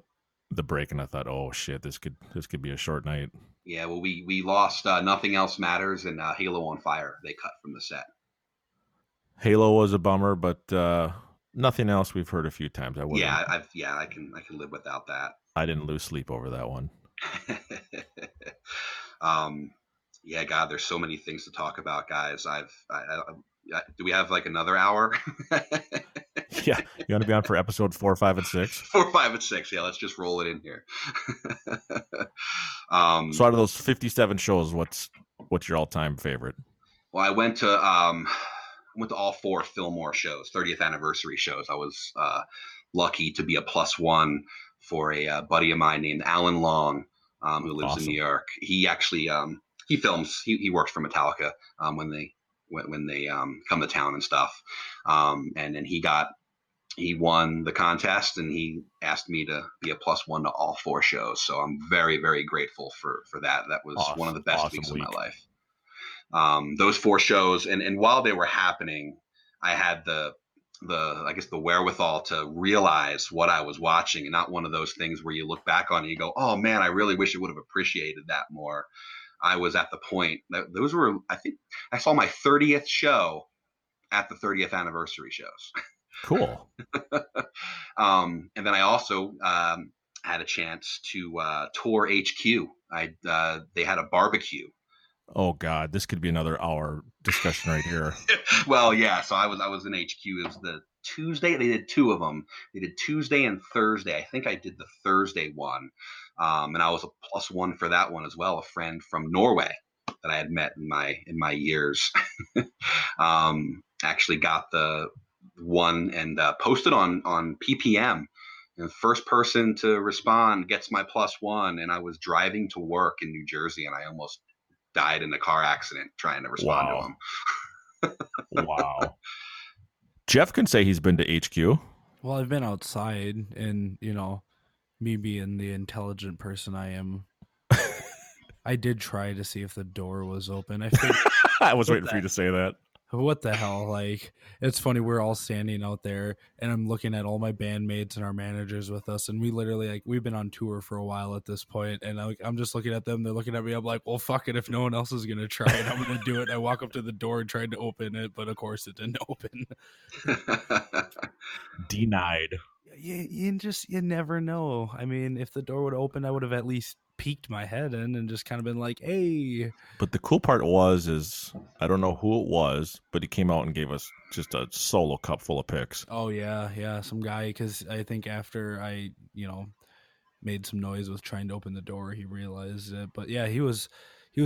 break, and I thought, oh shit, this could be a short night. Yeah, well, we lost Nothing Else Matters and Halo on Fire. They cut from the set. Halo was a bummer, but Nothing Else we've heard a few times. I can live without that. I didn't lose sleep over that one. Yeah, God, there's so many things to talk about, guys. Do we have like another hour? Yeah, you want to be on for episode 4, 5, and 6? 4, 5, and 6. Yeah, let's just roll it in here. So out of those 57 shows, what's your all-time favorite? Well, I went to went to all four Fillmore shows, 30th anniversary shows. I was lucky to be a plus one for a buddy of mine named Alan Long, who lives in New York. He actually he films. He works for Metallica when they come to town and stuff. And then he won the contest, and he asked me to be a plus one to all four shows. So I'm very, very grateful for that. That was one of the best weeks of my life. Those four shows, and while they were happening, I had the wherewithal to realize what I was watching, and not one of those things where you look back on it and you go, oh man, I really wish I would have appreciated that more. I was at the point that those were, I think I saw my 30th show at the 30th anniversary shows. Cool. And then I also had a chance to tour HQ. They had a barbecue. Oh God, this could be another hour discussion right here. Well, yeah. So I was in HQ. It was the Tuesday. They did two of them. They did Tuesday and Thursday. I think I did the Thursday one. And I was a plus one for that one as well. A friend from Norway that I had met in my years actually got the one and posted on PPM. And the first person to respond gets my plus one. And I was driving to work in New Jersey, and I almost died in a car accident trying to respond to him. Wow. Jeff can say he's been to HQ. Well, I've been outside, and me being the intelligent person I am, I did try to see if the door was open. I was waiting for you to say that. What the hell? Like, it's funny. We're all standing out there, and I'm looking at all my bandmates and our managers with us. And we literally, we've been on tour for a while at this point, and I'm just looking at them. They're looking at me. I'm like, well, fuck it. If no one else is going to try it, I'm going to do it. And I walk up to the door and tried to open it, but of course it didn't open. Denied. You never know. I mean, if the door would open, I would have at least peeked my head in and just kind of been like, hey. But the cool part is I don't know who it was, but he came out and gave us just a solo cup full of picks. Oh yeah, some guy, because I think after I made some noise with trying to open the door, he realized it. But yeah, he was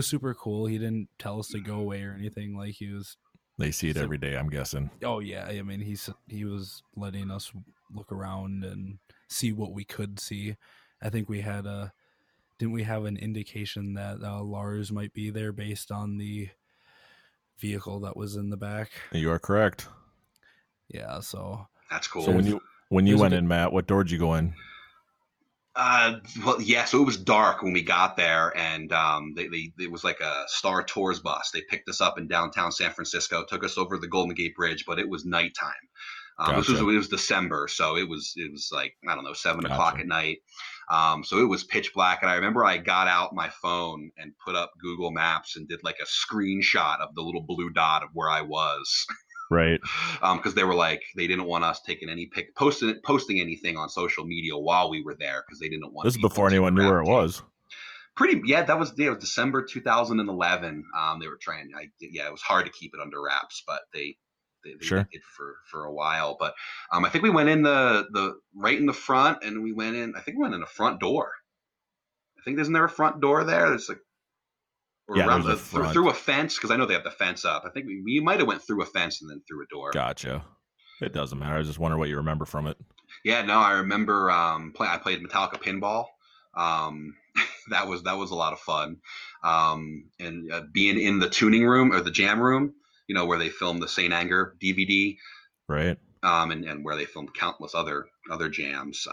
super cool. He didn't tell us to go away or anything. Like, he was, they see it every day, I'm guessing. Oh yeah, I mean, he was letting us look around and see what we could see. I think we had a didn't we have an indication that Lars might be there based on the vehicle that was in the back? You are correct. Yeah, so that's cool. So when you went in, Matt, what door did you go in? Well, yeah, so it was dark when we got there, and it was like a Star Tours bus. They picked us up in downtown San Francisco, took us over the Golden Gate Bridge, but it was nighttime. Gotcha. It was December, so it was like, I don't know, 7 o'clock at night. So it was pitch black, and I remember I got out my phone and put up Google Maps and did like a screenshot of the little blue dot of where I was. Right. Because they were like, they didn't want us taking any pic, posting anything on social media while we were there, because they didn't want. This is before anyone knew where it was. That was December 2011. They were trying. It was hard to keep it under wraps, but they sure did for a while. But I think we went in the right in the front, and we went in. I think we went in the front door. I think isn't there a front door there? It's like, or yeah, around the through a fence, because I know they have the fence up. I think we might have went through a fence and then through a door. Gotcha. It doesn't matter. I just wonder what you remember from it. Yeah, no, I remember. I played Metallica pinball. That was a lot of fun, and being in the tuning room or the jam room. Where they filmed the St. Anger DVD, right? And where they filmed countless other jams.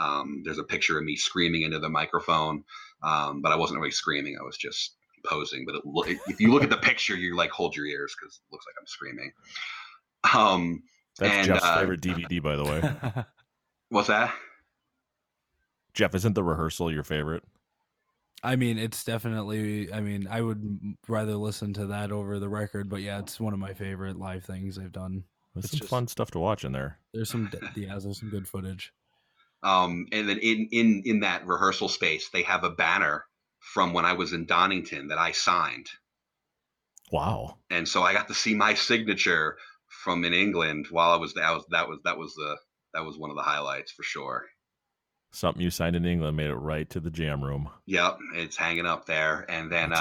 There's a picture of me screaming into the microphone, but I wasn't really screaming. I was just posing. But if you look at the picture, you hold your ears, because it looks like I'm screaming. That's Jeff's favorite DVD, by the way. What's that? Jeff, isn't the rehearsal your favorite? I mean, it's definitely, I would rather listen to that over the record, but yeah, it's one of my favorite live things I've done. There's some fun stuff to watch in there. There's some good footage. And then in that rehearsal space, they have a banner from when I was in Donington that I signed. Wow. And so I got to see my signature from in England while I was there. That was one of the highlights for sure. Something you signed in England made it right to the jam room. Yep, it's hanging up there, and then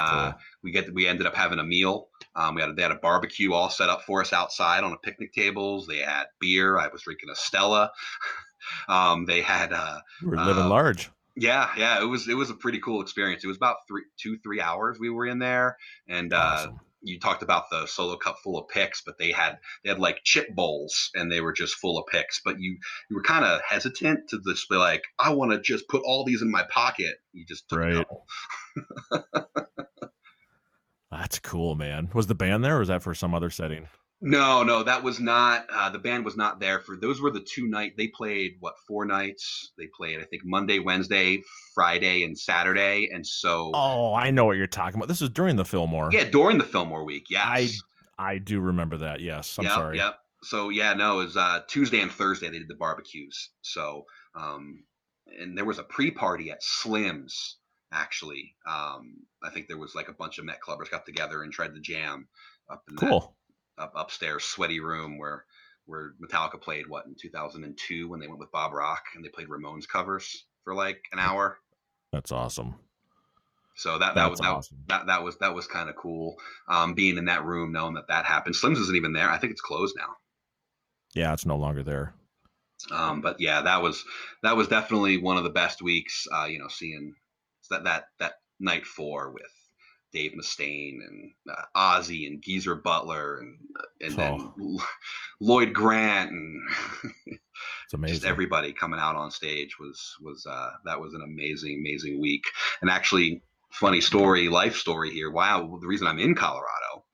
we ended up having a meal They had a barbecue all set up for us outside on a picnic tables. They had beer. I was drinking a Stella. They had we're living large. Yeah. It was a pretty cool experience. It was about two, three hours we were in there, and awesome. You talked about the solo cup full of picks, but they had like chip bowls, and they were just full of picks. But you were kind of hesitant to just be like, I want to just put all these in my pocket. You just took a couple. That's cool, man. Was the band there, or was that for some other setting? No, that was not. The band was not there for those. Were the two nights they played? What, 4 nights? They played, I think, Monday, Wednesday, Friday, and Saturday. And so, oh, I know what you're talking about. This was during the Fillmore. Yeah, during the Fillmore week. Yes, I do remember that. Yes, I'm sorry. Yep. So yeah, no, it was Tuesday and Thursday they did the barbecues. So, and there was a pre-party at Slim's. Actually, I think there was like a bunch of Met clubbers got together and tried to jam up in upstairs sweaty room where Metallica played, what, in 2002 when they went with Bob Rock and they played Ramones covers for like an hour. That's awesome. So that was kind of cool. Being in that room, knowing that happened. Slim's isn't even there. I think it's closed now. Yeah, it's no longer there. But yeah, that was definitely one of the best weeks. Seeing that night 4 with Dave Mustaine and Ozzy and Geezer Butler and then Lloyd Grant and it's amazing. Just everybody coming out on stage was that was an amazing, amazing week. And actually, life story here. Wow. The reason I'm in Colorado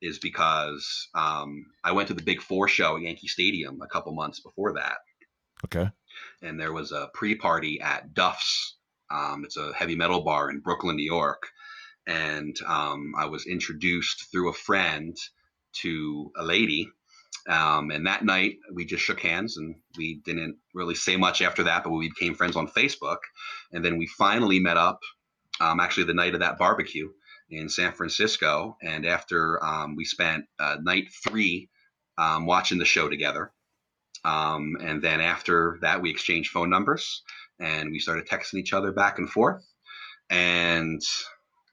is because I went to the Big Four show at Yankee Stadium a couple months before that. Okay. And there was a pre-party at Duff's. It's a heavy metal bar in Brooklyn, New York. And I was introduced through a friend to a lady. And that night we just shook hands and we didn't really say much after that, but we became friends on Facebook. And then we finally met up actually the night of that barbecue in San Francisco. And after we spent night 3 watching the show together. And then after that, we exchanged phone numbers and we started texting each other back and forth. And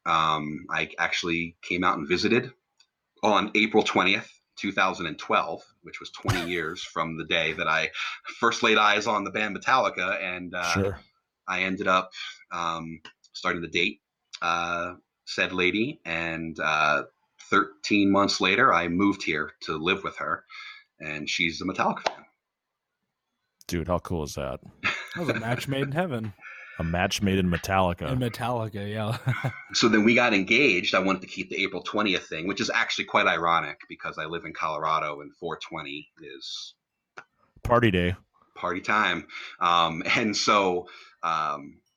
I actually came out and visited on April 20th, 2012, which was 20 years from the day that I first laid eyes on the band Metallica. And sure. I ended up starting to date said lady. And 13 months later, I moved here to live with her. And she's a Metallica fan. Dude, how cool is that? That was a match made in heaven. A match made in Metallica. In Metallica, yeah. So then we got engaged. I wanted to keep the April 20th thing, which is actually quite ironic because I live in Colorado and 420 is party day. Party time. And so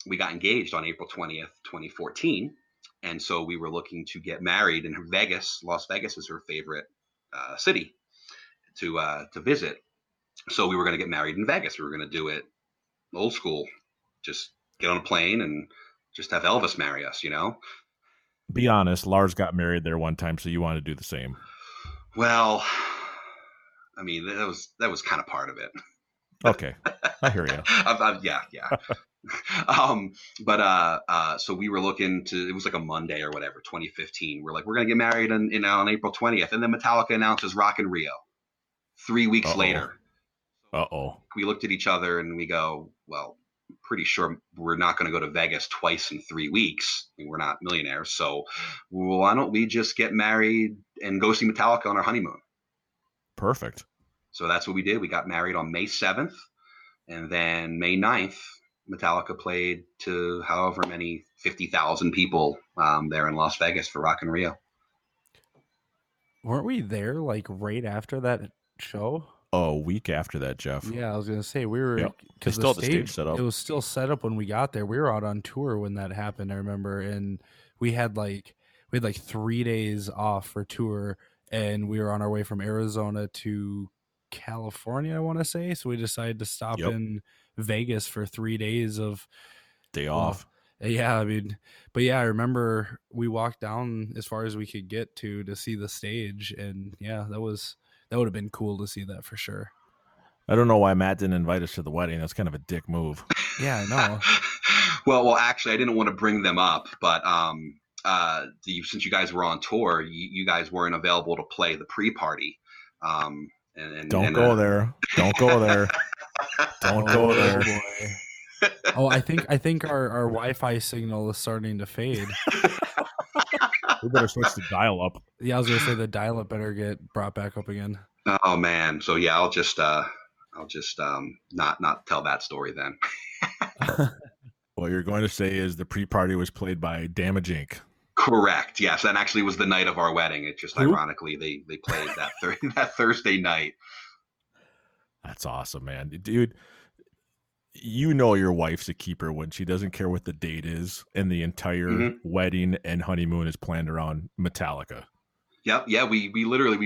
we got engaged on April 20th, 2014. And so we were looking to get married in Vegas. Las Vegas is her favorite city to visit. So we were going to get married in Vegas. We were going to do it old school, just get on a plane and just have Elvis marry us, you know? Be honest, Lars got married there one time, so you want to do the same. Well, I mean, that was kind of part of it. Okay. I hear you. Yeah. So we were looking to, it was like a Monday or whatever, 2015. We're like, we're going to get married on April 20th. And then Metallica announces Rock in Rio 3 weeks later. Uh-oh. We looked at each other and we go, well, pretty sure we're not going to go to Vegas twice in 3 weeks. I mean, we're not millionaires. So why don't we just get married and go see Metallica on our honeymoon? Perfect. So that's what we did. We got married on May 7th. And then May 9th, Metallica played to however many 50,000 people there in Las Vegas for Rock in Rio. Weren't we there like right after that show? Oh, a week after that, Jeff. Yeah, I was going to say, we were... Because still the stage set up. It was still set up when we got there. We were out on tour when that happened, I remember. And we had 3 days off for tour. And we were on our way from Arizona to California, I want to say. So we decided to stop in Vegas for 3 days of... Day off. Yeah, I mean... But yeah, I remember we walked down as far as we could get to see the stage. And yeah, that was... That would have been cool to see that for sure. I don't know why Matt didn't invite us to the wedding. That's kind of a dick move. Yeah, I know. Well, actually, I didn't want to bring them up, but since you guys were on tour, you guys weren't available to play the pre-party. Don't go there. Boy. Oh, I think our Wi-Fi signal is starting to fade. We better switch to dial-up. Yeah, I was gonna say the dial-up better get brought back up again. Oh man, so yeah, I'll just not tell that story then. What you're going to say is the pre-party was played by Damage Inc. Correct. Yes, that actually was the night of our wedding. It just ironically they played that that Thursday night. That's awesome, man, dude. You know your wife's a keeper when she doesn't care what the date is and the entire wedding and honeymoon is planned around Metallica. Yep. Yeah. We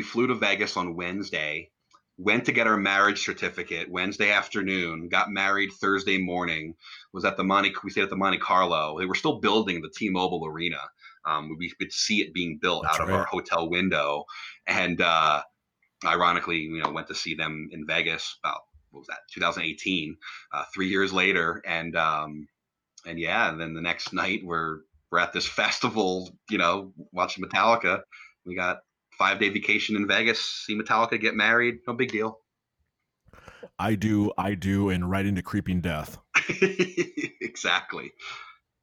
flew to Vegas on Wednesday, went to get our marriage certificate Wednesday afternoon, got married Thursday morning, we stayed at the Monte Carlo. They were still building the T-Mobile Arena. We could see it being built out of our hotel window. And ironically, went to see them in Vegas about 2018, 3 years later. And then the next night we're at this festival, watching Metallica. We got 5-day vacation in Vegas, see Metallica, get married. No big deal. I do. And right into creeping death. Exactly.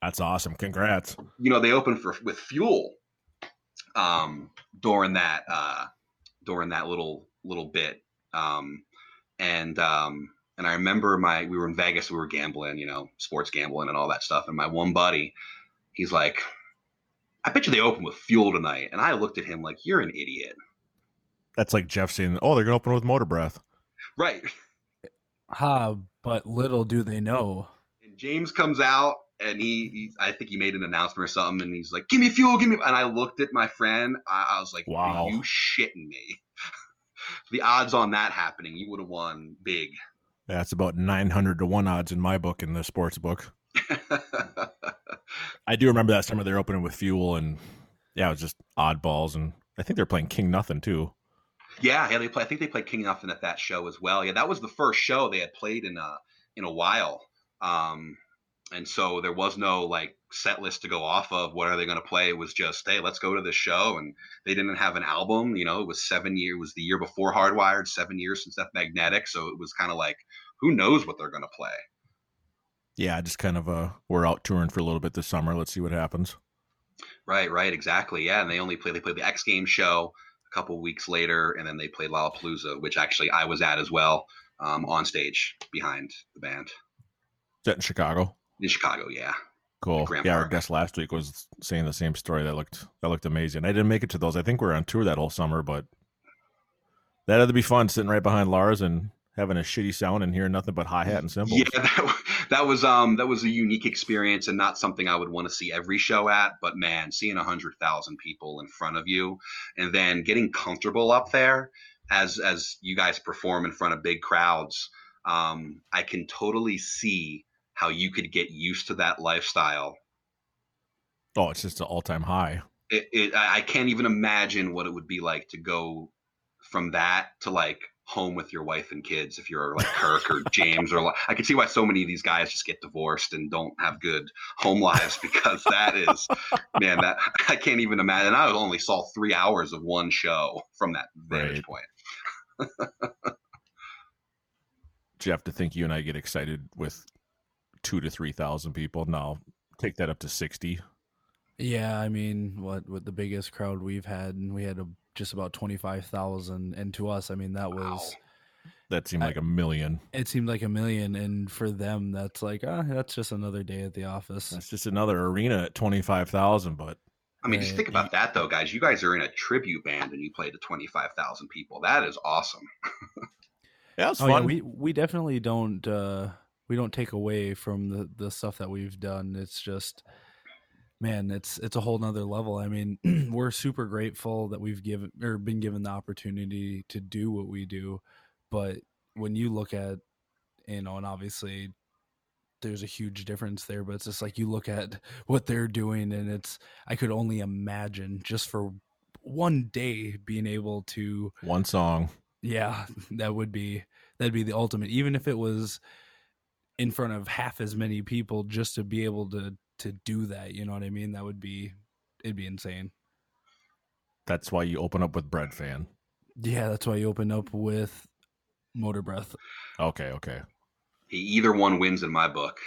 That's awesome. Congrats. They opened with Fuel, during that little bit. And I remember we were in Vegas, we were gambling, sports gambling and all that stuff. And my one buddy, he's like, I bet you they open with Fuel tonight. And I looked at him like, you're an idiot. That's like Jeff saying, oh, they're going to open with Motorbreath. Right. But little do they know. And James comes out and he I think he made an announcement or something. And he's like, give me Fuel, give me. And I looked at my friend. I was like, wow. Are you shitting me? The odds on that happening, you would have won big. That's about 900-1 odds in my book, in the sports book. I do remember that summer they're opening with Fuel, and yeah, it was just oddballs, and I think they're playing King Nothing too. Yeah, I think they played King Nothing at that show as well. Yeah, that was the first show they had played in a while, and so there was no set list to go off of. What are they going to play? It was just, hey, let's go to this show. And they didn't have an album. It was 7 years. It was the year before Hardwired, 7 years since Death Magnetic. So it was kind of like, who knows what they're going to play? Yeah, just kind of we're out touring for a little bit this summer. Let's see what happens. Right, exactly. Yeah, and they played the X Games show a couple weeks later, and then they played Lollapalooza, which actually I was at as well, on stage behind the band. Is that in Chicago? In Chicago, yeah. Cool. Yeah, our guest last week was saying the same story. That looked amazing. I didn't make it to those. I think we were on tour that whole summer, but that had to be fun sitting right behind Lars and having a shitty sound and hearing nothing but hi-hat and cymbals. Yeah, that was a unique experience and not something I would want to see every show at, but man, seeing 100,000 people in front of you and then getting comfortable up there as you guys perform in front of big crowds, I can totally see how you could get used to that lifestyle. Oh, it's just an all-time high. I can't even imagine what it would be like to go from that to home with your wife and kids. If you're Kirk or James or I can see why so many of these guys just get divorced and don't have good home lives, because that is, man, that I can't even imagine. I only saw 3 hours of one show from that vantage point. Jeff, to think you and I get excited with 2,000 to 3,000 people. No, take that up to 60. Yeah, I mean, what the biggest crowd we've had, and we had just about 25,000. And to us, I mean, that was that seemed like a million. It seemed like a million, and for them, that's that's just another day at the office. That's just another arena at 25,000. But I mean, just think about that, though, guys. You guys are in a tribute band, and you play to 25,000 people. That is awesome. Yeah, it's fun. Yeah, we definitely don't. We don't take away from the stuff that we've done. It's just, man, it's a whole nother level. I mean, we're super grateful that we've been given the opportunity to do what we do. But when you look at, and obviously there's a huge difference there, but it's just you look at what they're doing, and I could only imagine just for one day being able to one song. Yeah, that'd be the ultimate, even if it was in front of half as many people, just to be able to do that. You know what I mean? That would be it'd be insane. That's why you open up with Bread Fan. Yeah, that's why you open up with Motorbreath. Okay. Either one wins in my book.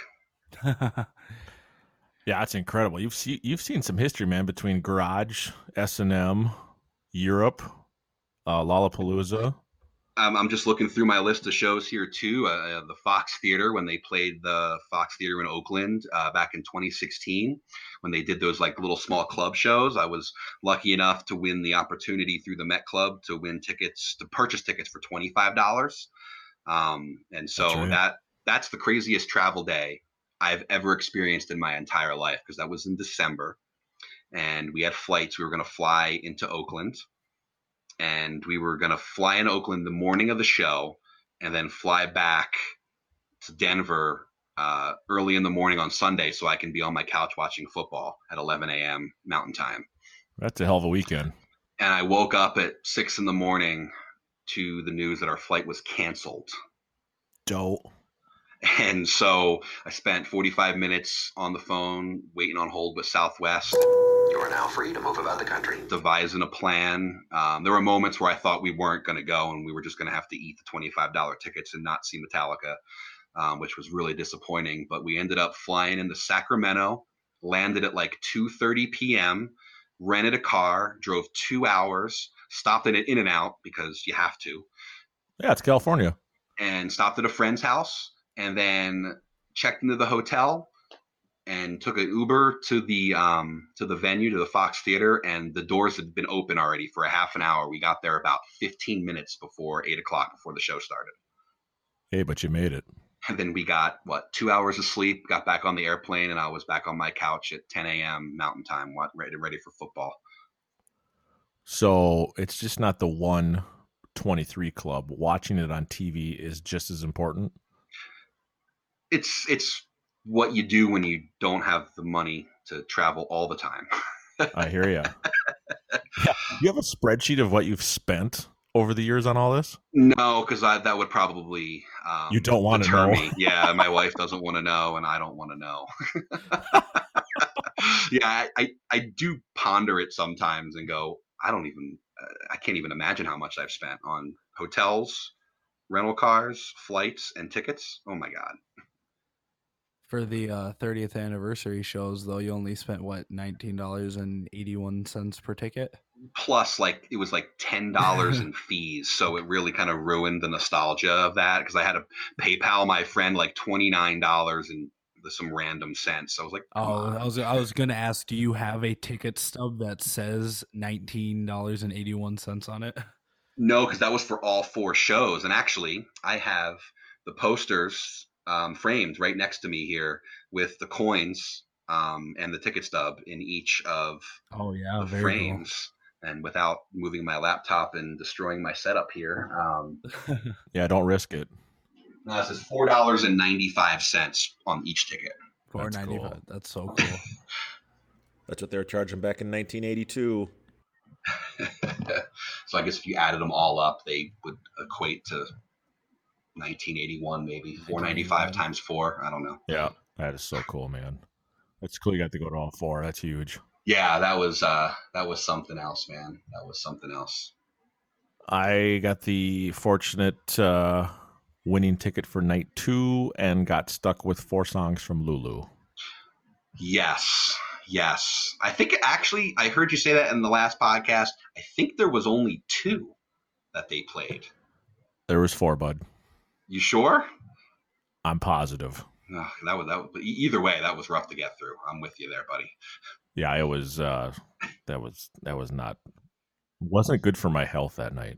Yeah, that's incredible. You've seen some history, man, between Garage, S&M, Europe, Lollapalooza. I'm just looking through my list of shows here, too. The Fox Theater, when they played the Fox Theater in Oakland back in 2016, when they did those like little small club shows, I was lucky enough to win the opportunity through the Met Club to win tickets, to purchase tickets for $25. And so that's right. That's the craziest travel day I've ever experienced in my entire life, because that was in December. And we had flights. We were going to fly into Oakland. And we were going to fly in Oakland the morning of the show and then fly back to Denver early in the morning on Sunday so I can be on my couch watching football at 11 a.m. Mountain Time. That's a hell of a weekend. And I woke up at 6 in the morning to the news that our flight was canceled. Dope. And so I spent 45 minutes on the phone waiting on hold with Southwest. You are now free to move about the country. Devising a plan. There were moments where I thought we weren't going to go and we were just going to have to eat the $25 tickets and not see Metallica, which was really disappointing. But we ended up flying into Sacramento, landed at like 2:30 p.m., rented a car, drove 2 hours, stopped at an In-N-Out because you have to. Yeah, it's California. And stopped at a friend's house. And then checked into the hotel and took an Uber to the venue, to the Fox Theater, and the doors had been open already for a half an hour. We got there about 15 minutes before 8 o'clock, before the show started. Hey, but you made it. And then we got 2 hours of sleep, got back on the airplane, and I was back on my couch at 10 a.m. Mountain Time, ready for football. So it's just not the 123 Club. Watching it on TV is just as important. It's what you do when you don't have the money to travel all the time. I hear you. Yeah. You have a spreadsheet of what you've spent over the years on all this? No, because that would probably you don't want to know. Me. Yeah, my wife doesn't want to know, and I don't want to know. Yeah, I do ponder it sometimes and go, I can't even imagine how much I've spent on hotels, rental cars, flights, and tickets. Oh my God. For the 30th anniversary shows, though, you only spent, $19.81 per ticket? Plus, it was $10 in fees, so it really kind of ruined the nostalgia of that, because I had to PayPal my friend, $29 and some random cents. So I was like, I was going to ask, do you have a ticket stub that says $19.81 on it? No, because that was for all four shows, and actually, I have the posters framed right next to me here with the coins and the ticket stub in each of the frames. Cool. And without moving my laptop and destroying my setup here. Yeah, don't risk it. No, it says $4.95 on each ticket. $4.95. Cool. That's so cool. That's what they were charging back in 1982. So I guess if you added them all up, they would equate to 1981, maybe 495 times 4. I don't know. Yeah, that is so cool, man. That's cool. You got to go to all four. That's huge. Yeah, that was something else, man. That was something else. I got the fortunate winning ticket for night 2 and got stuck with 4 songs from Lulu. Yes. I think actually I heard you say that in the last podcast. I think there was only 2 that they played. There was 4, bud. You sure? I'm positive. Ugh, either way, that was rough to get through. I'm with you there, buddy. Yeah, it was. That wasn't good for my health that night.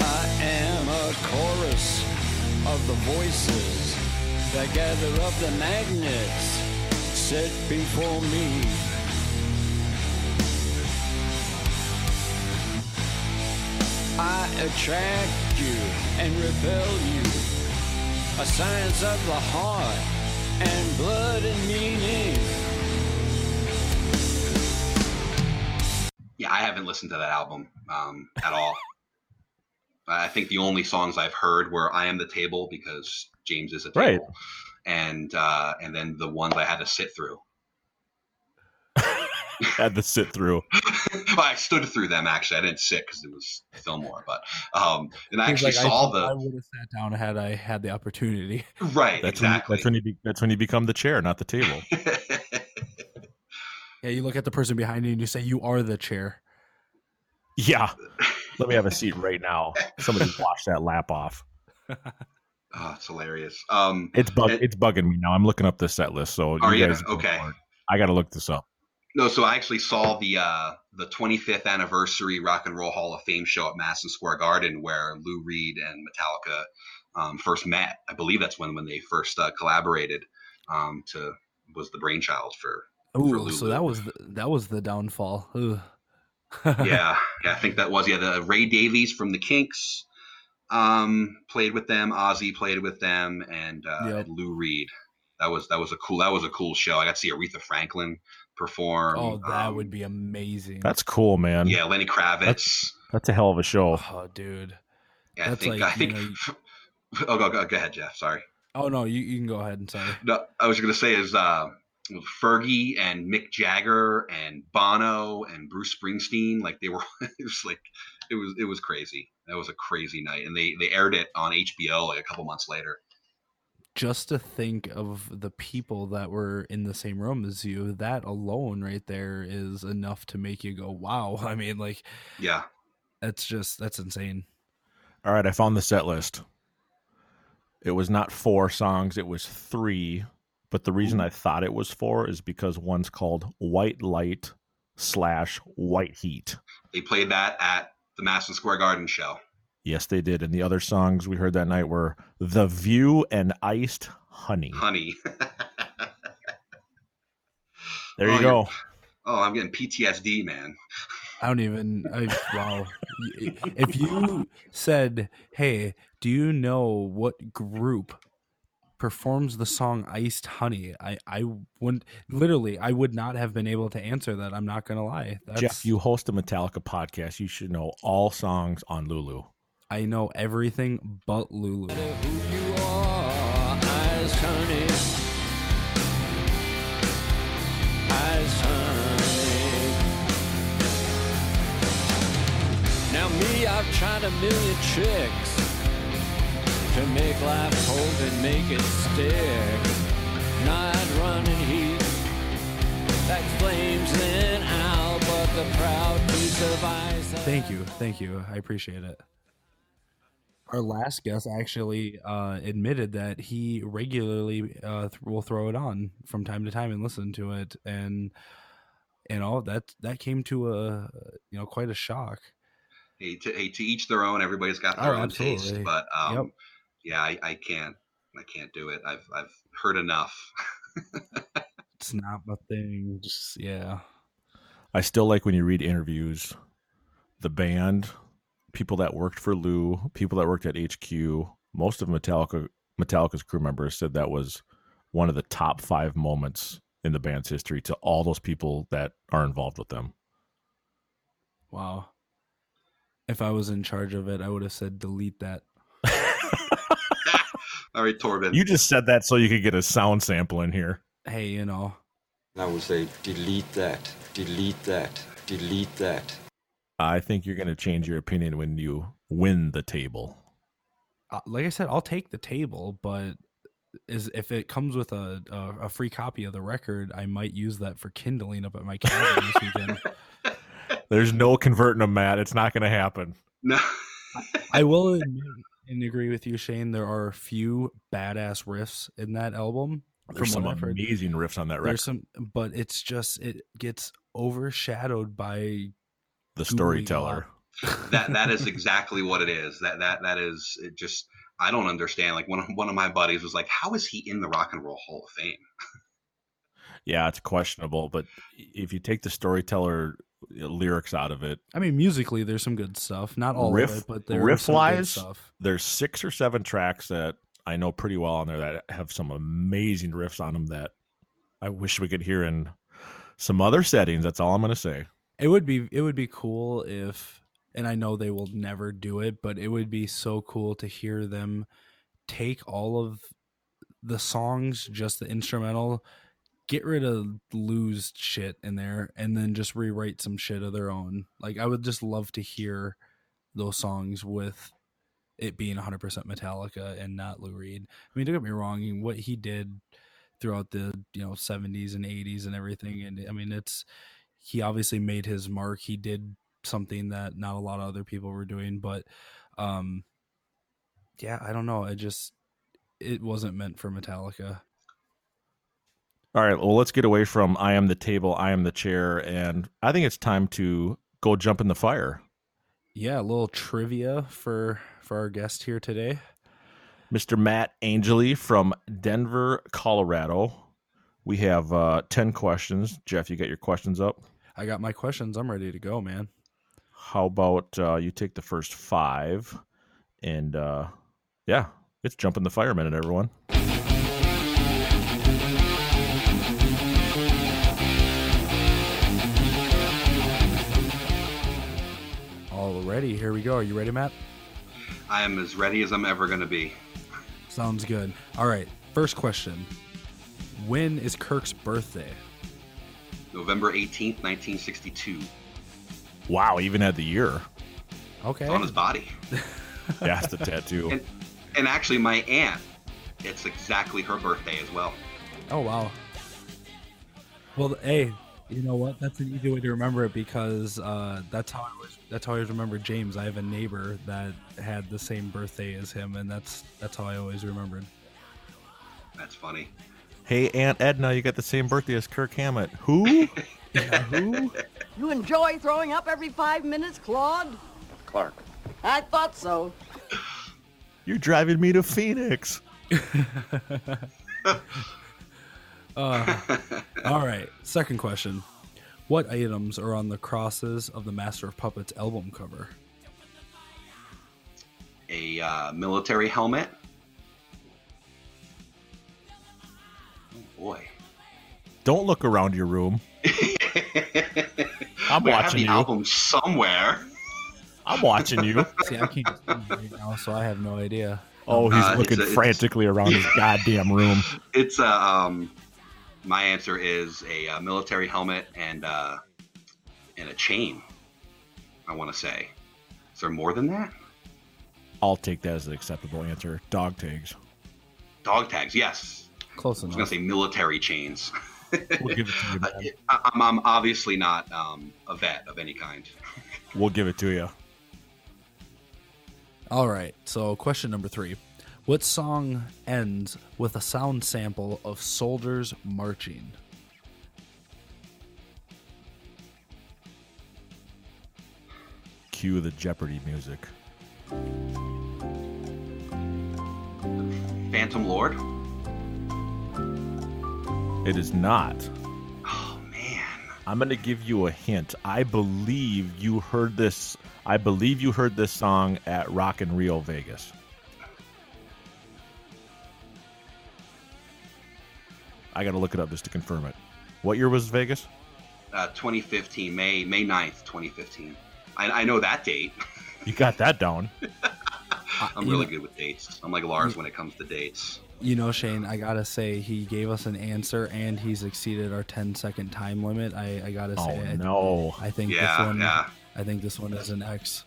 I am a chorus of the voices that gather up the magnets set before me. I attract you and repel you, a science of the heart and blood and meaning. Yeah, I haven't listened to that album at all. I think the only songs I've heard were I Am the Table, because James is a table. Right. And then the ones I had to sit through. Had to sit through. Well, I stood through them, actually. I didn't sit because it was Fillmore, but and I actually saw the. I would have sat down had I had the opportunity. Right, that's exactly. That's when you become the chair, not the table. Yeah, you look at the person behind you and you say, "You are the chair." Yeah, let me have a seat right now. Somebody wash that lap off. Oh, it's hilarious. It's bugging me now. I'm looking up the set list. So you guys, okay, I got to look this up. No, so I actually saw the 25th anniversary Rock and Roll Hall of Fame show at Madison Square Garden, where Lou Reed and Metallica first met. I believe that's when they first collaborated. Was the brainchild for Lou. So that was the downfall. Yeah, I think that was the Ray Davies from the Kinks played with them. Ozzy played with them, and Lou Reed. That was a cool show. I got to see Aretha Franklin perform. Oh, that would be amazing. That's cool, man. Yeah, Lenny Kravitz. That's a hell of a show. Oh, dude. Yeah, go ahead, Jeff. Sorry. Oh no, you can go ahead and say. No, I was gonna say is Fergie and Mick Jagger and Bono and Bruce Springsteen. Like they were, it was crazy. That was a crazy night, and they aired it on HBO like a couple months later. Just to think of the people that were in the same room as you, that alone right there is enough to make you go, wow. I mean, like, yeah, that's insane. All right. I found the set list. It was not 4 songs. It was 3, but the reason I thought it was 4 is because one's called White Light / White Heat. They played that at the Madison Square Garden show. Yes, they did. And the other songs we heard that night were The View and Iced Honey. There you go. Oh, I'm getting PTSD, man. Wow. If you said, hey, do you know what group performs the song Iced Honey? I would not have been able to answer that. I'm not going to lie. Jeff, you host a Metallica podcast. You should know all songs on Lulu. I know everything but Lulu. Who you are, eyes turning. Eyes turning. Now me, I've tried a million tricks to make life hold and make it stick. Not running heat that flames in out, but the proud piece of ice. Thank you. I appreciate it. Our last guest actually admitted that he regularly will throw it on from time to time and listen to it, and that came to a quite a shock. Hey, to each their own. Everybody's got their own taste, but yeah, I can't do it. I've heard enough. It's not my thing. Just, yeah. I still like when you read interviews, the band, people that worked for Lou, people that worked at HQ, most of Metallica's crew members said that was one of the top 5 moments in the band's history to all those people that are involved with them. Wow. If I was in charge of it, I would have said, delete that. All right, Torben. You just said that so you could get a sound sample in here. Hey, I would say, delete that, delete that, delete that. I think you're going to change your opinion when you win the table. Like I said, I'll take the table, but if it comes with a free copy of the record, I might use that for kindling up at my cabin this weekend. There's no converting them, Matt. It's not going to happen. No. I will admit and agree with you, Shane. There are a few badass riffs in that album. There's some amazing riffs on that record. But it's just, it gets overshadowed by the storyteller. That is exactly what it is. That is it. Just, I don't understand. Like one of my buddies was like, how is he in the Rock and Roll Hall of Fame? Yeah, it's questionable, but if you take the storyteller lyrics out of it, I mean, musically there's some good stuff, not all riff, of it, but there's some good stuff. There's 6 or 7 tracks that I know pretty well on there that have some amazing riffs on them that I wish we could hear in some other settings. That's all I'm going to say. It would be cool if and I know they will never do it, but it would be so cool to hear them take all of the songs, just the instrumental, get rid of Lou's shit in there, and then just rewrite some shit of their own. Like, I would just love to hear those songs with it being 100% Metallica and not Lou Reed. I mean, don't get me wrong, what he did throughout the 70s and 80s and everything, and I mean, it's, he obviously made his mark. He did something that not a lot of other people were doing, but yeah, I don't know. It wasn't meant for Metallica. All right, well, let's get away from I am the table, I am the chair, and I think it's time to go jump in the fire. Yeah, a little trivia for our guest here today. Mr. Matt Angeli from Denver, Colorado. We have 10 questions. Jeff, you got your questions up? I got my questions. I'm ready to go, man. How about you take the first 5, and yeah, it's Jump in the Fire Minute, everyone. Alrighty, here we go. Are you ready, Matt? I am as ready as I'm ever going to be. Sounds good. All right, first question. When is Kirk's birthday? November 18th, 1962. Wow, even had the year. Okay. It's on his body. Yeah, it's a tattoo. And actually, my aunt, it's exactly her birthday as well. Oh, wow. Well, hey, you know what? That's an easy way to remember it, because that's how I always remember James. I have a neighbor that had the same birthday as him, and that's how I always remembered. That's funny. Hey, Aunt Edna, you got the same birthday as Kirk Hammett. Who? Yeah, who? You enjoy throwing up every 5 minutes, Claude? Clark. I thought so. You're driving me to Phoenix. All right. Second question. What items are on the crosses of the Master of Puppets album cover? A military helmet. Oh, boy. Don't look around your room. I'm watching you. I have the album somewhere. I'm watching you. See, I can't see him right now, so I have no idea. Oh, he's looking frantically around his goddamn room. It's my answer is a military helmet and a chain, I want to say. Is there more than that? I'll take that as an acceptable answer. Dog tags. Dog tags, yes. Close enough. I was going to say military chains. We'll give it to you, man. I'm obviously not a vet of any kind. We'll give it to you. All right, so question number 3. What song ends with a sound sample of soldiers marching? Cue the Jeopardy music. Phantom Lord? It is not. Oh, man. I'm going to give you a hint. I believe you heard this song at Rock in Rio Vegas. I got to look it up just to confirm it. What year was Vegas? 2015, May 9th, 2015. I know that date. You got that down. I'm really good with dates. I'm like Lars when it comes to dates. You know, Shane, I got to say, he gave us an answer, and he's exceeded our 10-second time limit. I got to say. Oh, no. I think this one is an X.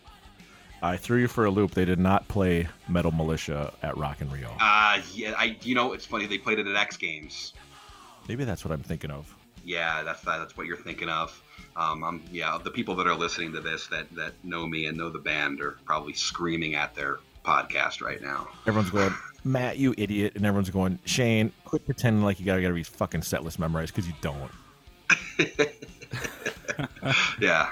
I threw you for a loop. They did not play Metal Militia at Rock in Rio. Yeah, it's funny. They played it at X Games. Maybe that's what I'm thinking of. Yeah, that's what you're thinking of. The people that are listening to this that know me and know the band are probably screaming at their podcast right now. Everyone's going, Matt, you idiot. And everyone's going, Shane, quit pretending like you got these fucking set lists memorized, because you don't. Yeah.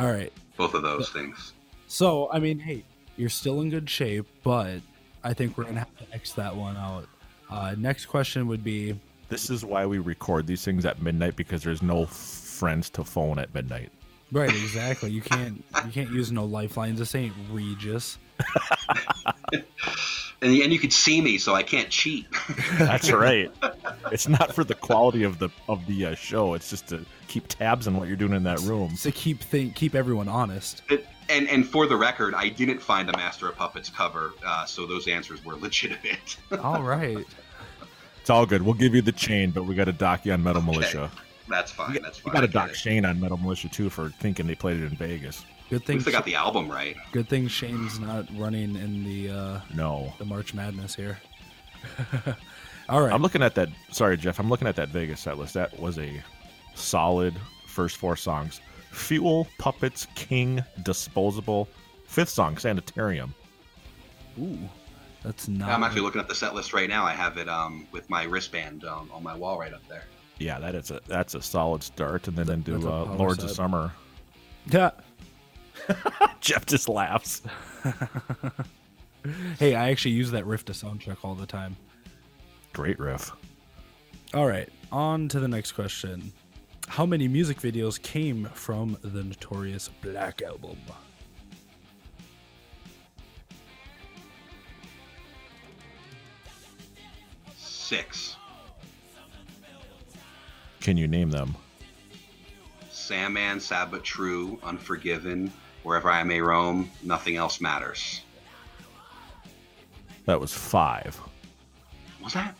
All right. Both of those things. So, I mean, hey, you're still in good shape, but I think we're going to have to X that one out. Next question would be... This is why we record these things at midnight, because there's no friends to phone at midnight. Right, exactly. You can't use no lifelines. This ain't Regis. And you could see me, so I can't cheat. That's right. It's not for the quality of the show. It's just to keep tabs on what you're doing in that room. To keep everyone honest. It, And for the record, I didn't find a Master of Puppets cover, so those answers were legitimate. All right. It's all good. We'll give you the chain, but we got to dock you on Metal Militia. That's fine. That's fine. We got to dock Shane on Metal Militia, too, for thinking they played it in Vegas. Good thing they got the album right. Good thing Shane's not running in the March Madness here. All right. I'm looking at that. Sorry, Jeff. I'm looking at that Vegas set list. That was a solid first four songs. Fuel, Puppets, King, Disposable. Fifth song, Sanitarium. Ooh, that's not... I'm actually looking at the set list right now. I have it with my wristband on my wall right up there. Yeah, that's a solid start. And then do Lords of Summer. Yeah. Jeff just laughs. Hey, I actually use that riff to soundcheck all the time. Great riff. All right, on to the next question. How many music videos came from the notorious Black Album? Six. Can you name them? Sandman, Sad But True, Unforgiven, Wherever I May Roam, Nothing Else Matters. That was 5. Was that?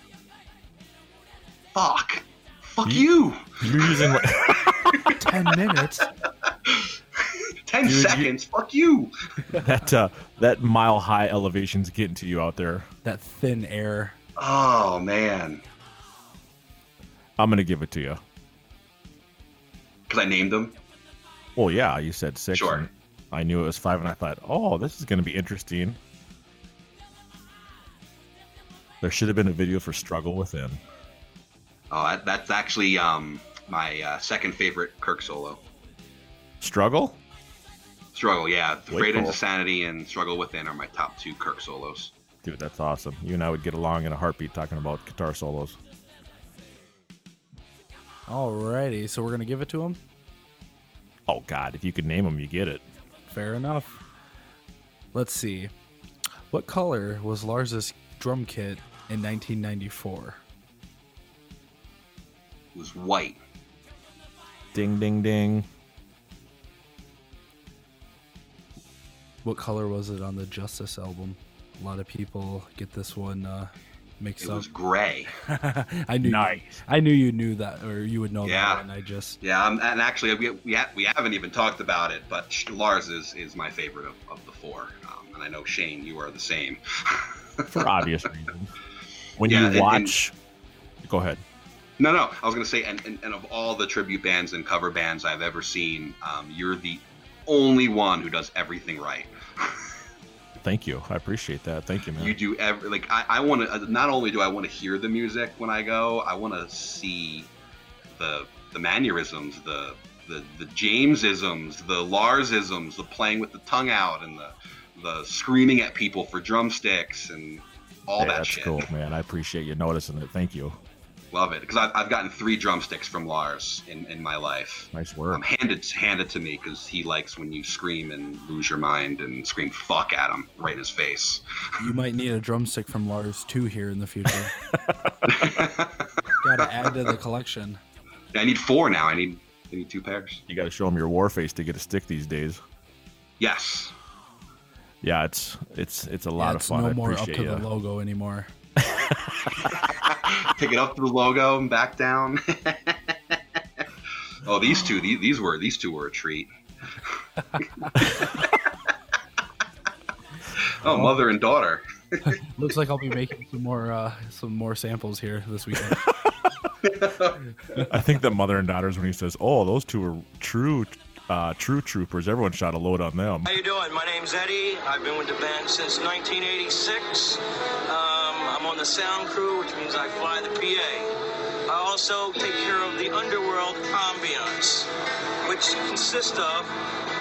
Fuck. Fuck you! You're using what? 10 minutes. 10 seconds. Fuck you! That mile high elevation's getting to you out there. That thin air. Oh man. I'm gonna give it to you. Because I named them. Well, yeah, you said 6. Sure. I knew it was 5, and I thought, oh, this is gonna be interesting. There should have been a video for Struggle Within. Oh, that's actually my second favorite Kirk solo. Struggle? Struggle, yeah. Freight Into Sanity and Struggle Within are my top 2 Kirk solos. Dude, that's awesome. You and I would get along in a heartbeat talking about guitar solos. Alrighty, so we're going to give it to him? Oh, God. If you could name him, you get it. Fair enough. Let's see. What color was Lars's drum kit in 1994? Was white. Ding, ding, ding. What color was it on the Justice album? A lot of people get this one mixed up. It was gray. I knew. Nice. I knew you knew that, or you would know that. And I just. Yeah, and actually, we haven't even talked about it, but Lars is my favorite of the 4, and I know Shane, you are the same. For obvious reasons. When you watch, go ahead. No. I was going to say, and of all the tribute bands and cover bands I've ever seen, you're the only one who does everything right. Thank you. I appreciate that. Thank you, man. You do I want to, not only do I want to hear the music when I go, I want to see the mannerisms, the Jamesisms, the Larsisms, the playing with the tongue out, and the screaming at people for drumsticks and all that shit. That's cool, man. I appreciate you noticing it. Thank you. Love it, because I've gotten 3 drumsticks from Lars in my life. Nice work. I'm handed to me because he likes when you scream and lose your mind and scream fuck at him right in his face. You might need a drumstick from Lars too here in the future. Gotta add to the collection. I need 4 now. I need 2 pairs. You gotta show him your war face to get a stick these days. Yes. Yeah, it's a lot of fun. It's no more up to the logo anymore. Pick it up through the logo and back down. Oh, these two were a treat. Oh, mother and daughter. Looks like I'll be making some more samples here this weekend. I think the mother and daughters when he says, "Oh, those two were true troopers." Everyone shot a load on them. How you doing? My name's Eddie. I've been with the band since 1986. I'm on the sound crew, which means I fly the PA. I also take care of the underworld ambiance, which consists of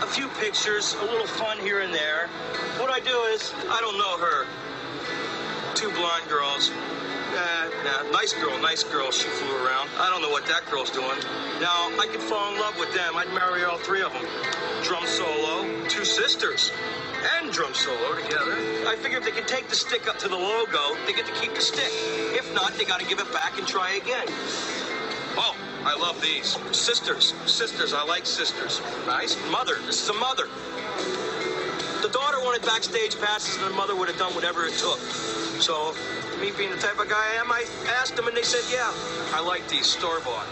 a few pictures, a little fun here and there. What I do is, I don't know her. 2 blonde girls. Nice girl, she flew around. I don't know what that girl's doing. Now, I could fall in love with them. I'd marry all 3 of them. Drum solo, 2 sisters, and drum solo together. I figure if they can take the stick up to the logo, they get to keep the stick. If not, they gotta give it back and try again. Oh, I love these. Sisters. I like sisters. Nice. Mother. This is a mother. wanted backstage passes, and the mother would have done whatever it took. So, me being the type of guy I am, I asked them, and they said, yeah, I like these, store-bought.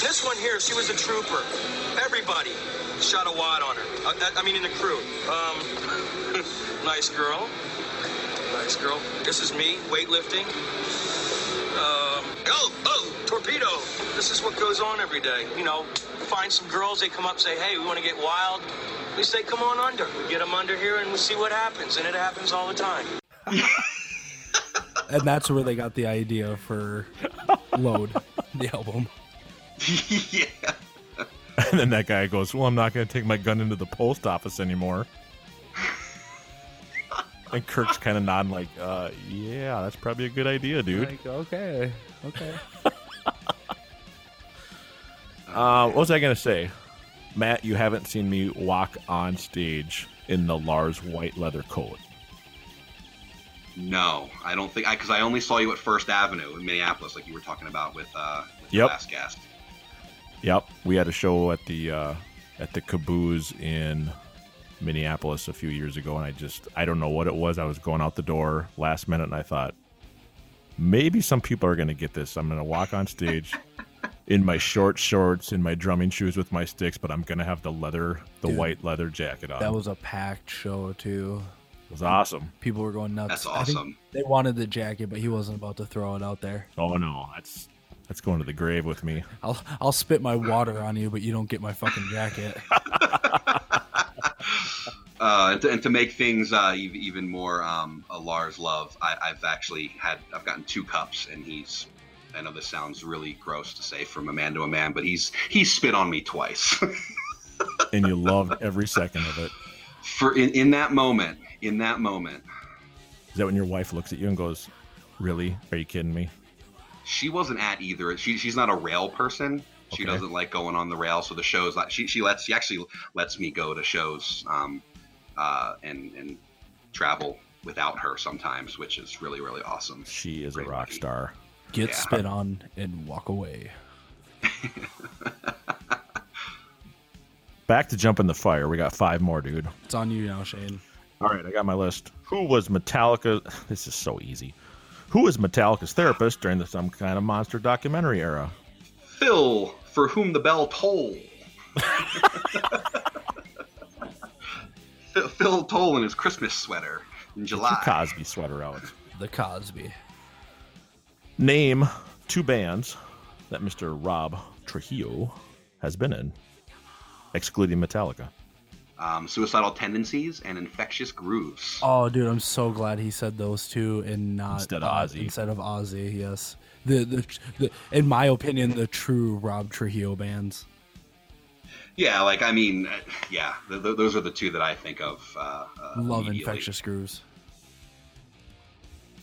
This one here, she was a trooper. Everybody shot a wad on her. I mean, in the crew. Nice girl. Nice girl. This is me, weightlifting. Torpedo. This is what goes on every day. You know, find some girls, they come up, say, hey, we want to get wild. We say, come on under. We get them under here, and we see what happens. And it happens all the time. And that's where they got the idea for Load, the album. Yeah. And then that guy goes, well, I'm not going to take my gun into the post office anymore. And Kirk's kind of nodding like, yeah, that's probably a good idea, dude. Like, okay. What was I going to say? Matt, you haven't seen me walk on stage in the Lars white leather coat. No, I don't think, because I only saw you at First Avenue in Minneapolis, like you were talking about with the last guest. Yep, we had a show at the Caboose in Minneapolis a few years ago, and I don't know what it was. I was going out the door last minute, and I thought, maybe some people are going to get this. I'm going to walk on stage in my short shorts, in my drumming shoes with my sticks, but I'm going to have the white leather jacket on. That was a packed show, too. It was awesome. People were going nuts. That's awesome. I think they wanted the jacket, but he wasn't about to throw it out there. Oh, no. That's going to the grave with me. I'll spit my water on you, but you don't get my fucking jacket. And to make things even more a Lars love, I've gotten 2 cups, and he's, I know this sounds really gross to say from a man to a man, but he's spit on me twice. And you loved every second of it. For in that moment. Is that when your wife looks at you and goes, really? Are you kidding me? She wasn't at either. She's not a rail person. Okay. She doesn't like going on the rail, so the shows she actually lets me go to shows and travel without her sometimes, which is really, really awesome. She is a rock star. Get spit on and walk away. Back to Jump in the Fire. We got 5 more, dude. It's on you now, Shane. All right, I got my list. This is so easy. Who was Metallica's therapist during the Some Kind of Monster documentary era? Phil, for whom the bell toll. Phil Towle in his Christmas sweater in July. It's a Cosby sweater out. The Cosby. Name 2 bands that Mr. Rob Trujillo has been in, excluding Metallica. Suicidal Tendencies and Infectious Grooves. Oh, dude, I'm so glad he said those 2 and not instead of Ozzy. Yes, the in my opinion, the true Rob Trujillo bands. Yeah, those are the 2 that I think of. Love Infectious Grooves.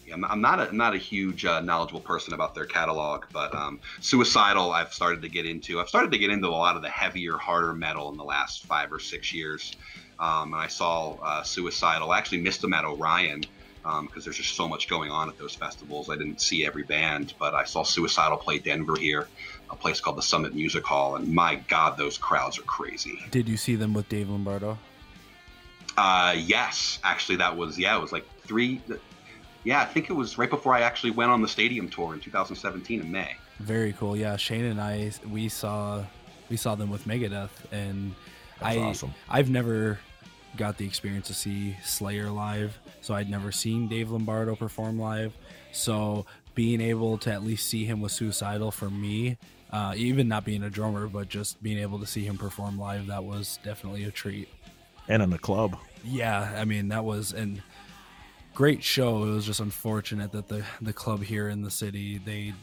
Yeah, I'm not a huge knowledgeable person about their catalog, but Suicidal I've started to get into. I've started to get into a lot of the heavier, harder metal in the last 5 or 6 years. And I saw Suicidal. I actually missed them at Orion because there's just so much going on at those festivals. I didn't see every band, but I saw Suicidal play Denver here, a place called the Summit Music Hall, and my God, those crowds are crazy. Did you see them with Dave Lombardo? Yes, actually, it was like 3. Yeah, I think it was right before I actually went on the stadium tour in 2017 in May. Very cool. Yeah, Shane and I, we saw them with Megadeth, and awesome. I've never got the experience to see Slayer live, so I'd never seen Dave Lombardo perform live. So being able to at least see him with Suicidal for me, even not being a drummer, but just being able to see him perform live, that was definitely a treat. And in the club. Yeah, I mean, that was... and. Great show. It was just unfortunate that the club here in the city, they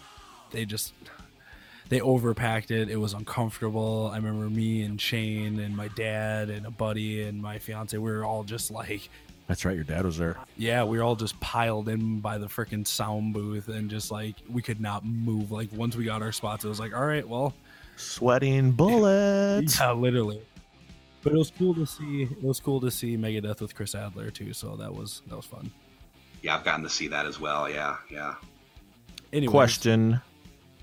overpacked it. It was uncomfortable. I remember me and Shane and my dad and a buddy and my fiance, we were all just like... That's right, your dad was there. Yeah, we were all just piled in by the freaking sound booth and just like, we could not move. Like once we got our spots, it was like, all right, well... Sweating bullets. Yeah, literally. But it was cool to see. It was cool to see Megadeth with Chris Adler too. So that was fun. Yeah, I've gotten to see that as well. Yeah. Anyways. Question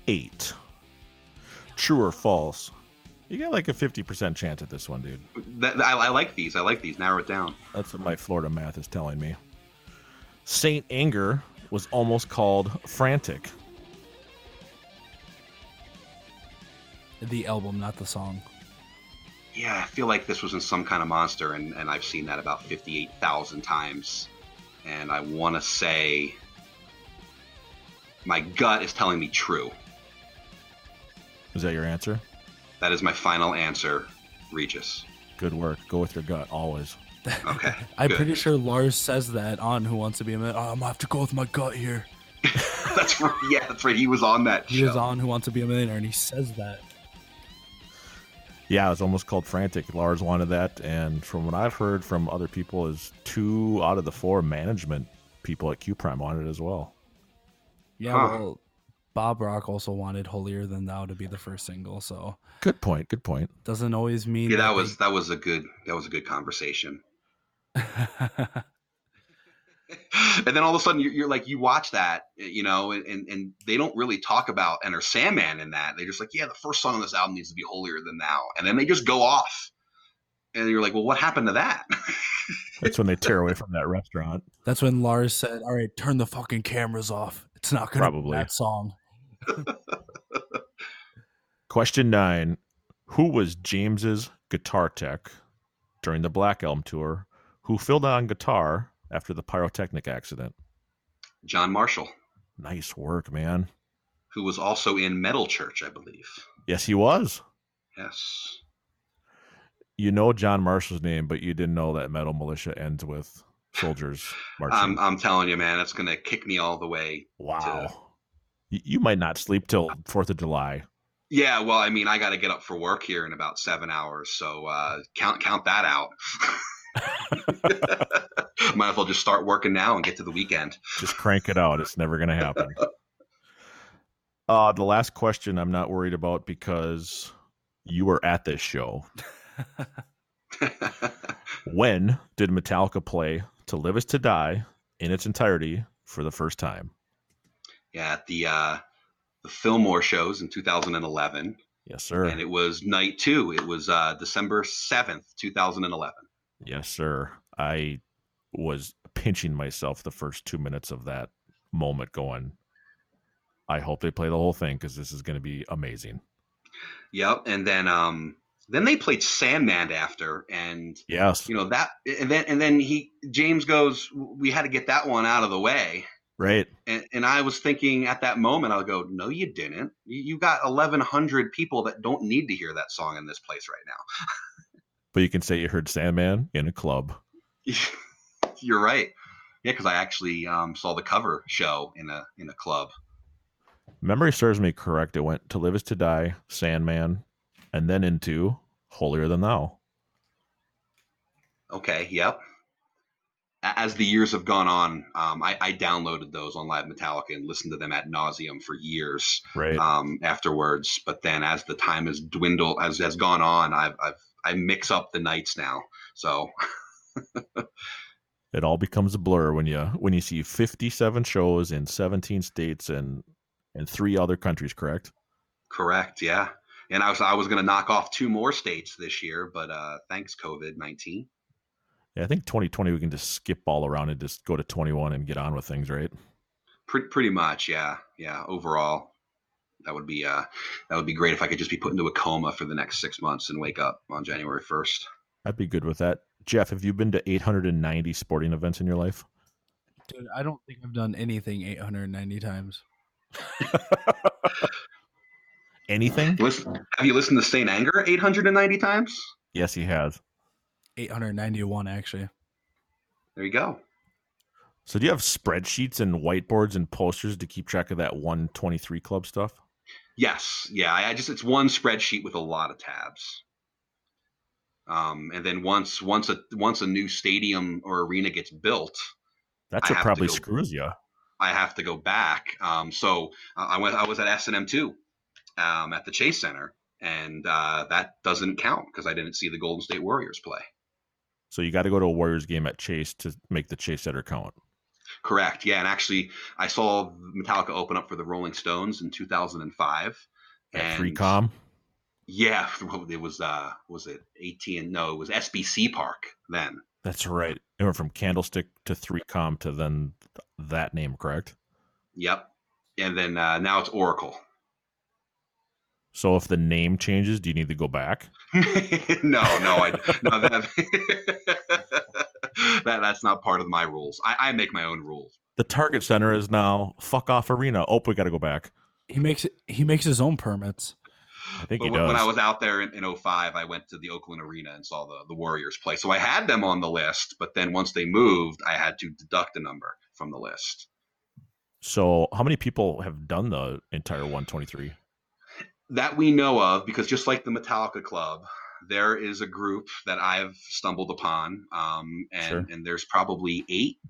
8: True or false? You got like a 50% chance at this one, dude. I like these. I like these. Narrow it down. That's what my Florida math is telling me. St. Anger was almost called Frantic. The album, not the song. Yeah, I feel like this was in Some Kind of Monster, and I've seen that about 58,000 times. And I want to say my gut is telling me true. Is that your answer? That is my final answer, Regis. Good work. Go with your gut, always. Okay. I'm pretty sure Lars says that on Who Wants to Be a Millionaire. Oh, I'm going to have to go with my gut here. That's right. Yeah, that's right. He was on that show. He was on Who Wants to Be a Millionaire, and he says that. Yeah, it was almost called Frantic. Lars wanted that, and from what I've heard from other people is 2 out of the 4 management people at Q-Prime wanted it as well. Yeah, well, Bob Rock also wanted Holier Than Thou to be the first single, so Good point. Doesn't always mean that was a good conversation. And then all of a sudden you're like, you watch that, you know, and they don't really talk about Enter Sandman in that. They're just like, yeah, the first song on this album needs to be Holier Than Thou. And then they just go off. And you're like, well, what happened to that? That's when they tear away from that restaurant. That's when Lars said, all right, turn the fucking cameras off. It's not going to be that song. Question 9. Who was James's guitar tech during the Black Album tour who filled on guitar after the pyrotechnic accident? John Marshall. Nice work, man. Who was also in Metal Church, I believe. Yes, he was. Yes. You know John Marshall's name, but you didn't know that Metal Militia ends with soldiers marching. I'm telling you, man, that's going to kick me all the way. Wow. You might not sleep till 4th of July. Yeah, well, I mean, I got to get up for work here in about 7 hours, so count that out. Might as well just start working now and get to the weekend. Just crank it out. It's never going to happen. The last question I'm not worried about because you were at this show. When did Metallica play To Live Is To Die in its entirety for the first time? Yeah, at the Fillmore shows in 2011. Yes, sir. And it was night 2. It was December 7th, 2011. Yes, sir. I was pinching myself the first 2 minutes of that moment going, I hope they play the whole thing because this is going to be amazing. Yep. And then they played Sandman after, and yes, you know that. And then James goes, we had to get that one out of the way. Right. And I was thinking at that moment, I'll go, no, you didn't. You got 1,100 people that don't need to hear that song in this place right now. But you can say you heard Sandman in a club. You're right. Yeah, because I actually saw the cover show in a club. Memory serves me correct. It went To Live Is To Die, Sandman, and then into Holier Than Thou. Okay, yep. As the years have gone on, I downloaded those on Live Metallica and listened to them ad nauseum for years. Right. Afterwards, but then as the time has dwindled, has gone on, I mix up the nights now. So it all becomes a blur when you see 57 shows in 17 states and 3 other countries, correct? Correct, yeah. And I was going to knock off 2 more states this year, but thanks COVID-19. Yeah, I think 2020 we can just skip all around and just go to 21 and get on with things, right? Pretty much, yeah. Yeah, overall that would be great if I could just be put into a coma for the next 6 months and wake up on January 1st. I'd be good with that. Jeff, have you been to 890 sporting events in your life? Dude, I don't think I've done anything 890 times. Anything? Have you listened to St. Anger 890 times? Yes, he has. 891, actually. There you go. So do you have spreadsheets and whiteboards and posters to keep track of that 123 club stuff? Yes. Yeah. It's one spreadsheet with a lot of tabs. And then once a new stadium or arena gets built, that's what probably screws you. I have to go back. So I was at S&M too, at the Chase Center, and that doesn't count because I didn't see the Golden State Warriors play. So you got to go to a Warriors game at Chase to make the Chase Center count. Correct. Yeah, and actually, I saw Metallica open up for the Rolling Stones in 2005. At Freecom. Yeah, it was it AT&T? No, it was SBC Park then. That's right. It went from Candlestick to 3Com to then that name, correct? Yep. And then now it's Oracle. So if the name changes, do you need to go back? That's not part of my rules. I make my own rules. The Target Center is now Fuck Off Arena. Oh, we got to go back. He makes his own permits. I think he does. When I was out there in 05, I went to the Oakland Arena and saw the Warriors play. So I had them on the list, but then once they moved, I had to deduct a number from the list. So how many people have done the entire 123? That we know of, because just like the Metallica Club, there is a group that I've stumbled upon, and there's probably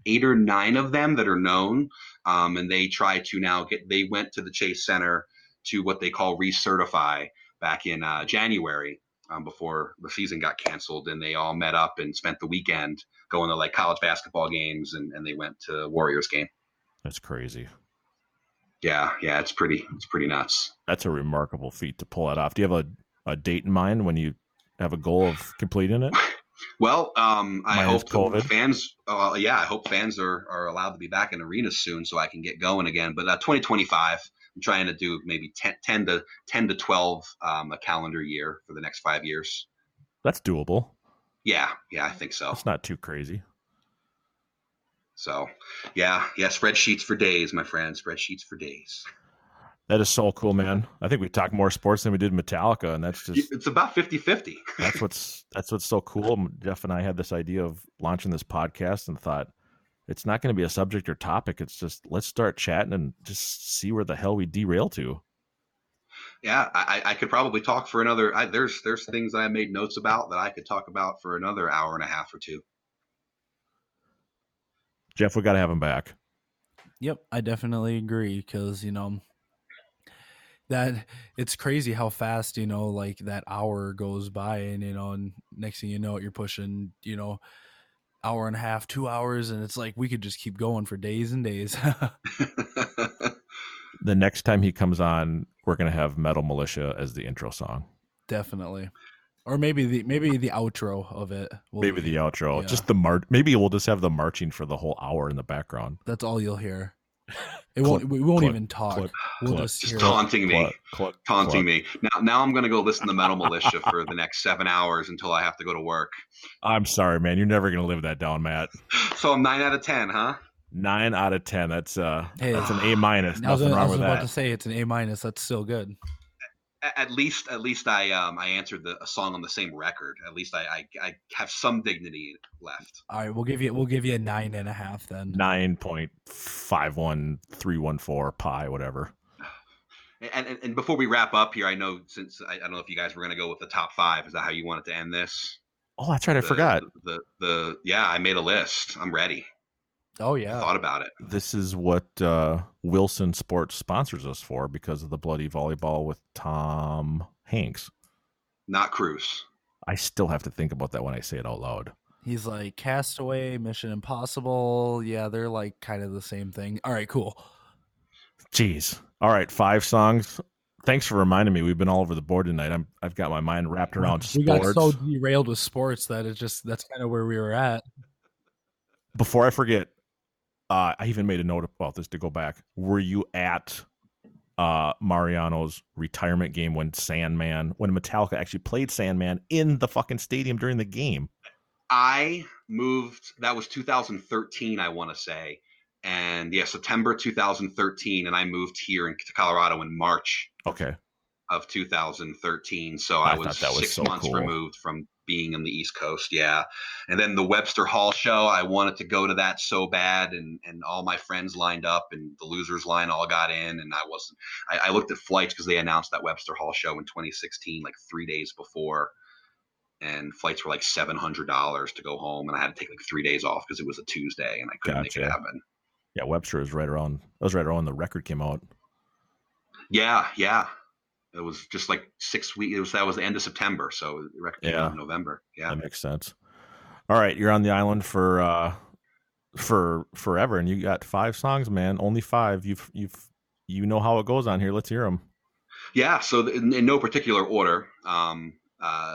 eight or nine of them that are known, and they try to now they went to the Chase Center to what they call recertify back in January before the season got canceled, and they all met up and spent the weekend going to like college basketball games, and they went to Warriors game. That's crazy. Yeah, it's pretty nuts. That's a remarkable feat to pull that off. Do you have a date in mind when you have a goal of completing it? Well, I hope COVID. I hope fans are allowed to be back in arenas soon so I can get going again. But 2025, I'm trying to do maybe 10 to 12 a calendar year for the next 5 years. That's doable. Yeah, I think so. It's not too crazy. So, yeah, spreadsheets for days, my friend. Spreadsheets for days. That is so cool, man. I think we talked more sports than we did Metallica, and that's just... It's about 50-50. That's what's so cool. Jeff and I had this idea of launching this podcast and thought, it's not going to be a subject or topic. It's just, let's start chatting and just see where the hell we derail to. Yeah, I could probably talk for another... There's things that I made notes about that I could talk about for another hour and a half or two. Jeff, we got to have him back. Yep, I definitely agree because, that it's crazy how fast, like that hour goes by and next thing you know, you're pushing, hour and a half, 2 hours. And it's like we could just keep going for days and days. The next time he comes on, we're going to have Metal Militia as the intro song. Definitely. Or maybe the outro of it. The outro. Yeah. Just the maybe we'll just have the marching for the whole hour in the background. That's all you'll hear. It won't. Clip, we won't clip, even talk. Clip, we'll clip, just hear taunting me. Taunting me. Now I'm gonna go listen to Metal Militia for the next 7 hours until I have to go to work. I'm sorry, man. You're never gonna live that down, Matt. So I'm 9 out of 10, huh? 9 out of 10. That's that's an A-. Nothing wrong with that. I was about to say it's an A-. That's still good. At least I answered a song on the same record. At least I have some dignity left. All right, we'll give you a 9.5 then. 9.51314 pi, whatever. And before we wrap up here, I know since I don't know if you guys were going to go with the top 5. Is that how you wanted to end this? Oh, that's right. I forgot. I made a list. I'm ready. Oh yeah, I thought about it. This is what Wilson Sports sponsors us for because of the bloody volleyball with Tom Hanks, not Cruise. I still have to think about that when I say it out loud. He's like Castaway, Mission Impossible. Yeah, they're like kind of the same thing. All right, cool. Jeez. All right, 5 songs. Thanks for reminding me. We've been all over the board tonight. I've got my mind wrapped around sports. We got so derailed with sports that that's kind of where we were at. Before I forget. I even made a note about this to go back. Were you at Mariano's retirement game when Metallica actually played Sandman in the fucking stadium during the game? I moved. That was 2013, I want to say. And yeah, September 2013. And I moved here to Colorado in March of 2013. So I was 6 months removed from being in the East Coast. Yeah. And then the Webster Hall show, I wanted to go to that so bad. And all my friends lined up and the losers line all got in. And I looked at flights because they announced that Webster Hall show in 2016, like 3 days before. And flights were like $700 to go home. And I had to take like 3 days off because it was a Tuesday and I couldn't make it happen. Yeah. Webster was right around the record came out. Yeah. Yeah. It was just like 6 weeks. That was the end of September. So the record came out in November. Yeah. That makes sense. All right. You're on the island for forever. And you got 5 songs, man. Only 5. You know how it goes on here. Let's hear them. Yeah, so in no particular order, I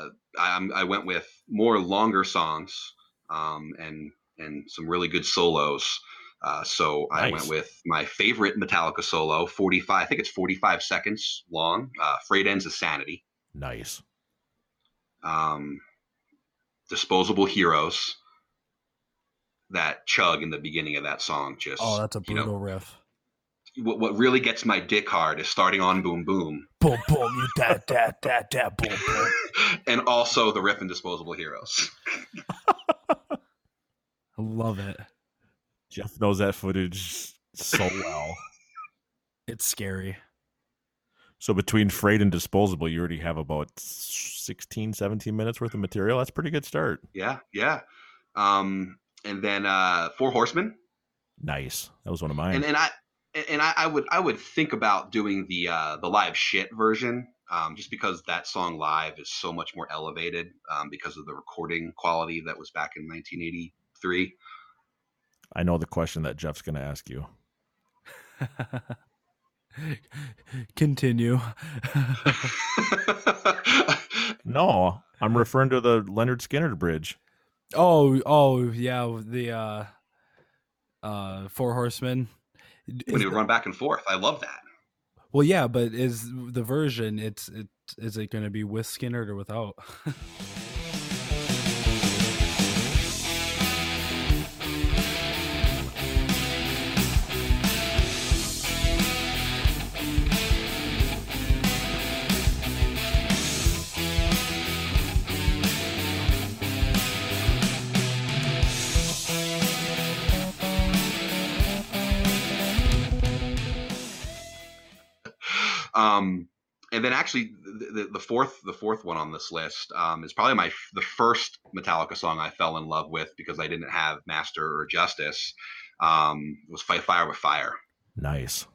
went with more longer songs and some really good solos. So nice. I went with my favorite Metallica solo, 45. I think it's 45 seconds long. Freight Ends of Sanity. Nice. Disposable Heroes. That chug in the beginning of that song, just that's a brutal riff. What really gets my dick hard is starting on boom boom boom boom you da boom boom, and also the riff in Disposable Heroes. I love it. Jeff knows that footage so well. It's scary. So between Freight and Disposable, you already have about 16, 17 minutes worth of material. That's a pretty good start. Yeah. And then Four Horsemen. Nice. That was one of mine. And I would think about doing the live shit version, just because that song live is so much more elevated, because of the recording quality that was back in 1983. I know the question that Jeff's going to ask you. Continue. No, I'm referring to the Leonard Skinner bridge. Oh yeah, the Four Horsemen. When it would run back and forth, I love that. Well, yeah, but is the version? Is it going to be with Skinner or without? And then actually the fourth one on this list, is probably the first Metallica song I fell in love with because I didn't have Master or Justice. It was Fight Fire with Fire. Nice.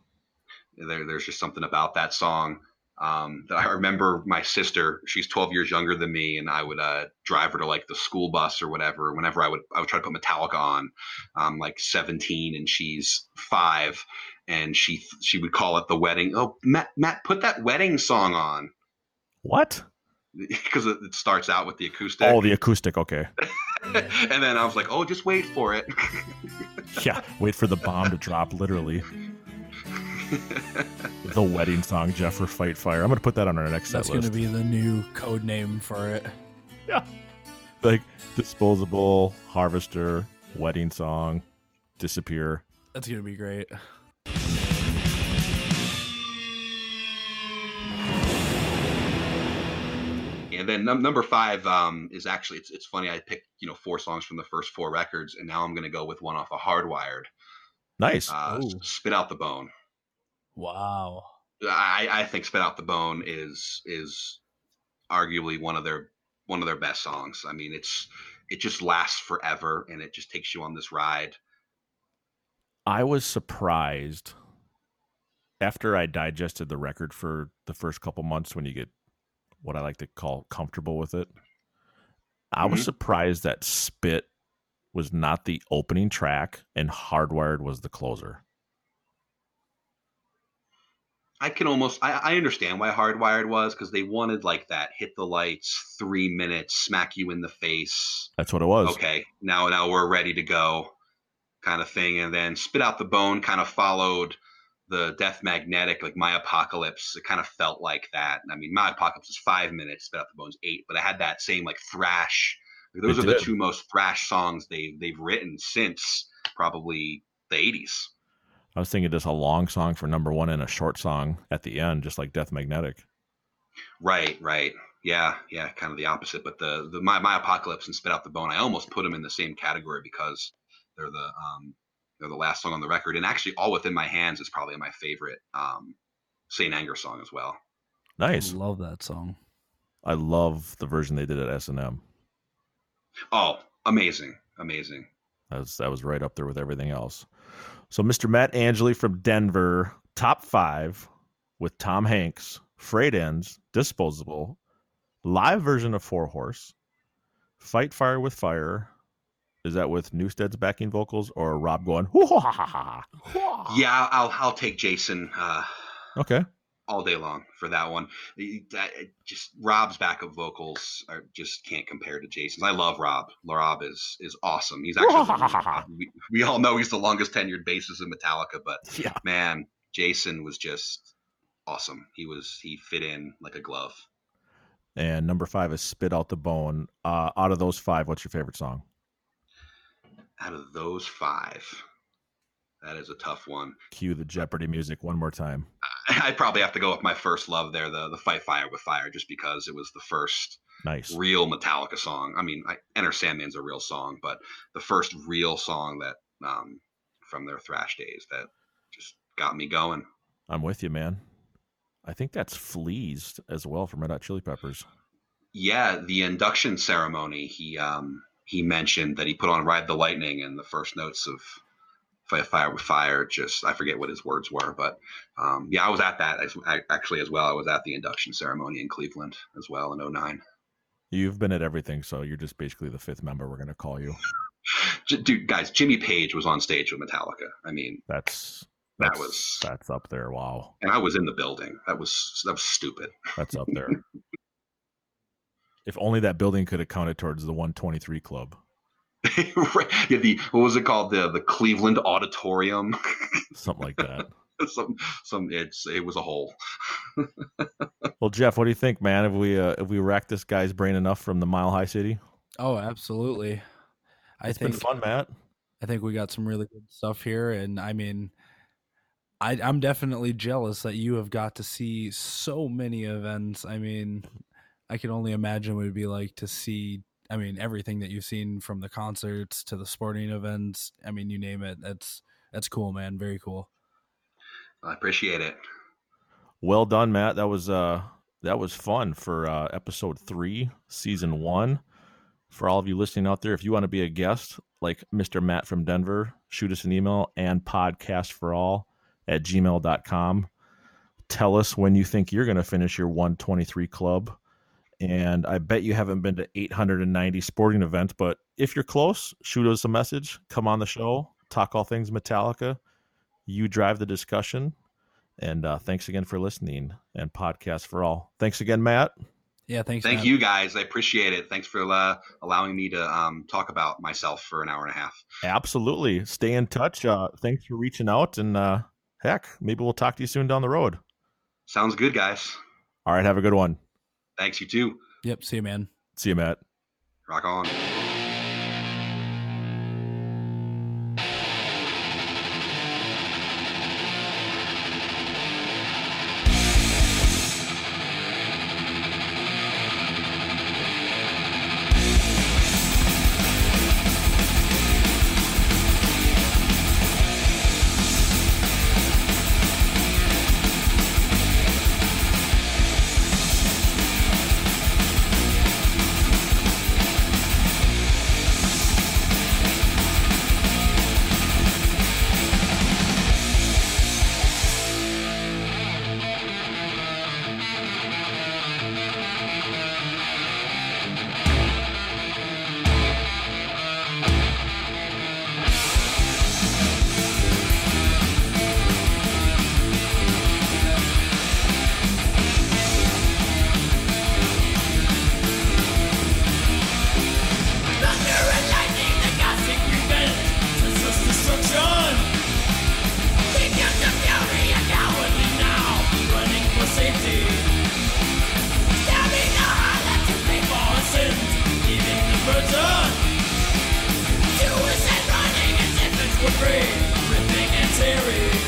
There's just something about that song, that I remember my sister, she's 12 years younger than me, and I would drive her to like the school bus or whatever. Whenever I would try to put Metallica on, like 17 and she's 5. And she would call it the wedding. Oh, Matt, put that wedding song on. What? Because it starts out with the acoustic. Oh, the acoustic. Okay. And then I was like, oh, just wait for it. Yeah, wait for the bomb to drop, literally. The wedding song, Jeff, for Fight Fire. I'm going to put that on our next set list. That's going to be the new code name for it. Yeah. Like Disposable, Harvester, Wedding Song, Disappear. That's going to be great. And then number 5 is actually, it's funny, I picked, four songs from the first four records, and now I'm going to go with one off of Hardwired. Nice. Spit Out the Bone. Wow. I think Spit Out the Bone is arguably one of their best songs. I mean, it just lasts forever, and it just takes you on this ride. I was surprised after I digested the record for the first couple months when you get what I like to call comfortable with it. I was surprised that Spit was not the opening track and Hardwired was the closer. I understand why Hardwired was, because they wanted like that hit the lights, 3 minutes, smack you in the face. That's what it was. Okay. Now we're ready to go kind of thing. And then Spit Out the Bone kind of followed the Death Magnetic, like My Apocalypse. It kind of felt like that. I mean, My Apocalypse is 5 minutes, Spit Out the Bone's 8, but I had that same like thrash. Those are the two most thrash songs they've written since probably the 80s. I was thinking just a long song for number one and a short song at the end, just like Death Magnetic. Right. Yeah, kind of the opposite. But the My Apocalypse and Spit Out the Bone, I almost put them in the same category because they're the last song on the record, and actually All Within My Hands is probably my favorite St. Anger song as well. Nice. I love that song. I love the version they did at S&M. Oh, amazing. That was right up there with everything else. So Mr. Matt Angeli from Denver, top 5 with Tom Hanks, Freight Ends, Disposable, live version of Four Horse, Fight Fire with Fire. Is that with Newstead's backing vocals or Rob going? Hoo-ha-ha-ha-ha? Yeah, I'll take Jason. Okay. all day long for that one. Just Rob's backup vocals are just can't compare to Jason's. I love Rob. Rob is awesome. He's actually we all know he's the longest tenured bassist in Metallica, but yeah. Man, Jason was just awesome. He fit in like a glove. And number 5 is Spit Out the Bone. Out of those 5, what's your favorite song? Out of those 5, that is a tough one. Cue the Jeopardy music one more time. I probably have to go with my first love there, the Fight Fire with Fire, just because it was the first real Metallica song. I mean, Enter Sandman's a real song, but the first real song that from their thrash days that just got me going. I'm with you, man. I think that's Fleas as well from Red Hot Chili Peppers. Yeah, the induction ceremony, he mentioned that he put on Ride the Lightning, and the first notes of Fight Fire with Fire, just I forget what his words were, but I was at that actually as well. I was at the induction ceremony in Cleveland as well in 2009. You've been at everything, so you're just basically the fifth member we're going to call you. Dude, guys, Jimmy Page was on stage with Metallica. I mean, that's up there. Wow. And I was in the building. That was stupid. That's up there. If only that building could have counted towards the 123 club. Right. Yeah, what was it called? The Cleveland Auditorium, something like that. It was a hole. Well, Jeff, what do you think, man? Have we racked this guy's brain enough from the Mile High City? Oh, absolutely. It's been fun, Matt. I think we got some really good stuff here, and I mean, I'm definitely jealous that you have got to see so many events. I mean, I can only imagine what it'd be like to see. I mean, everything that you've seen from the concerts to the sporting events, I mean, you name it. That's cool, man. Very cool. I appreciate it. Well done, Matt. That was fun for episode 3, season 1. For all of you listening out there, if you want to be a guest like Mr. Matt from Denver, shoot us an email and podcastforall@gmail.com. Tell us when you think you're going to finish your 123 club. And I bet you haven't been to 890 sporting events, but if you're close, shoot us a message, come on the show, talk all things Metallica. You drive the discussion. And thanks again for listening and Podcast for All. Thanks again, Matt. Yeah, thanks. Thank you, guys. I appreciate it. Thanks for allowing me to talk about myself for an hour and a half. Absolutely. Stay in touch. Thanks for reaching out. And heck, maybe we'll talk to you soon down the road. Sounds good, guys. All right. Have a good one. Thanks, you too. Yep, see you, man. See you, Matt. Rock on. Free, ripping and tearing.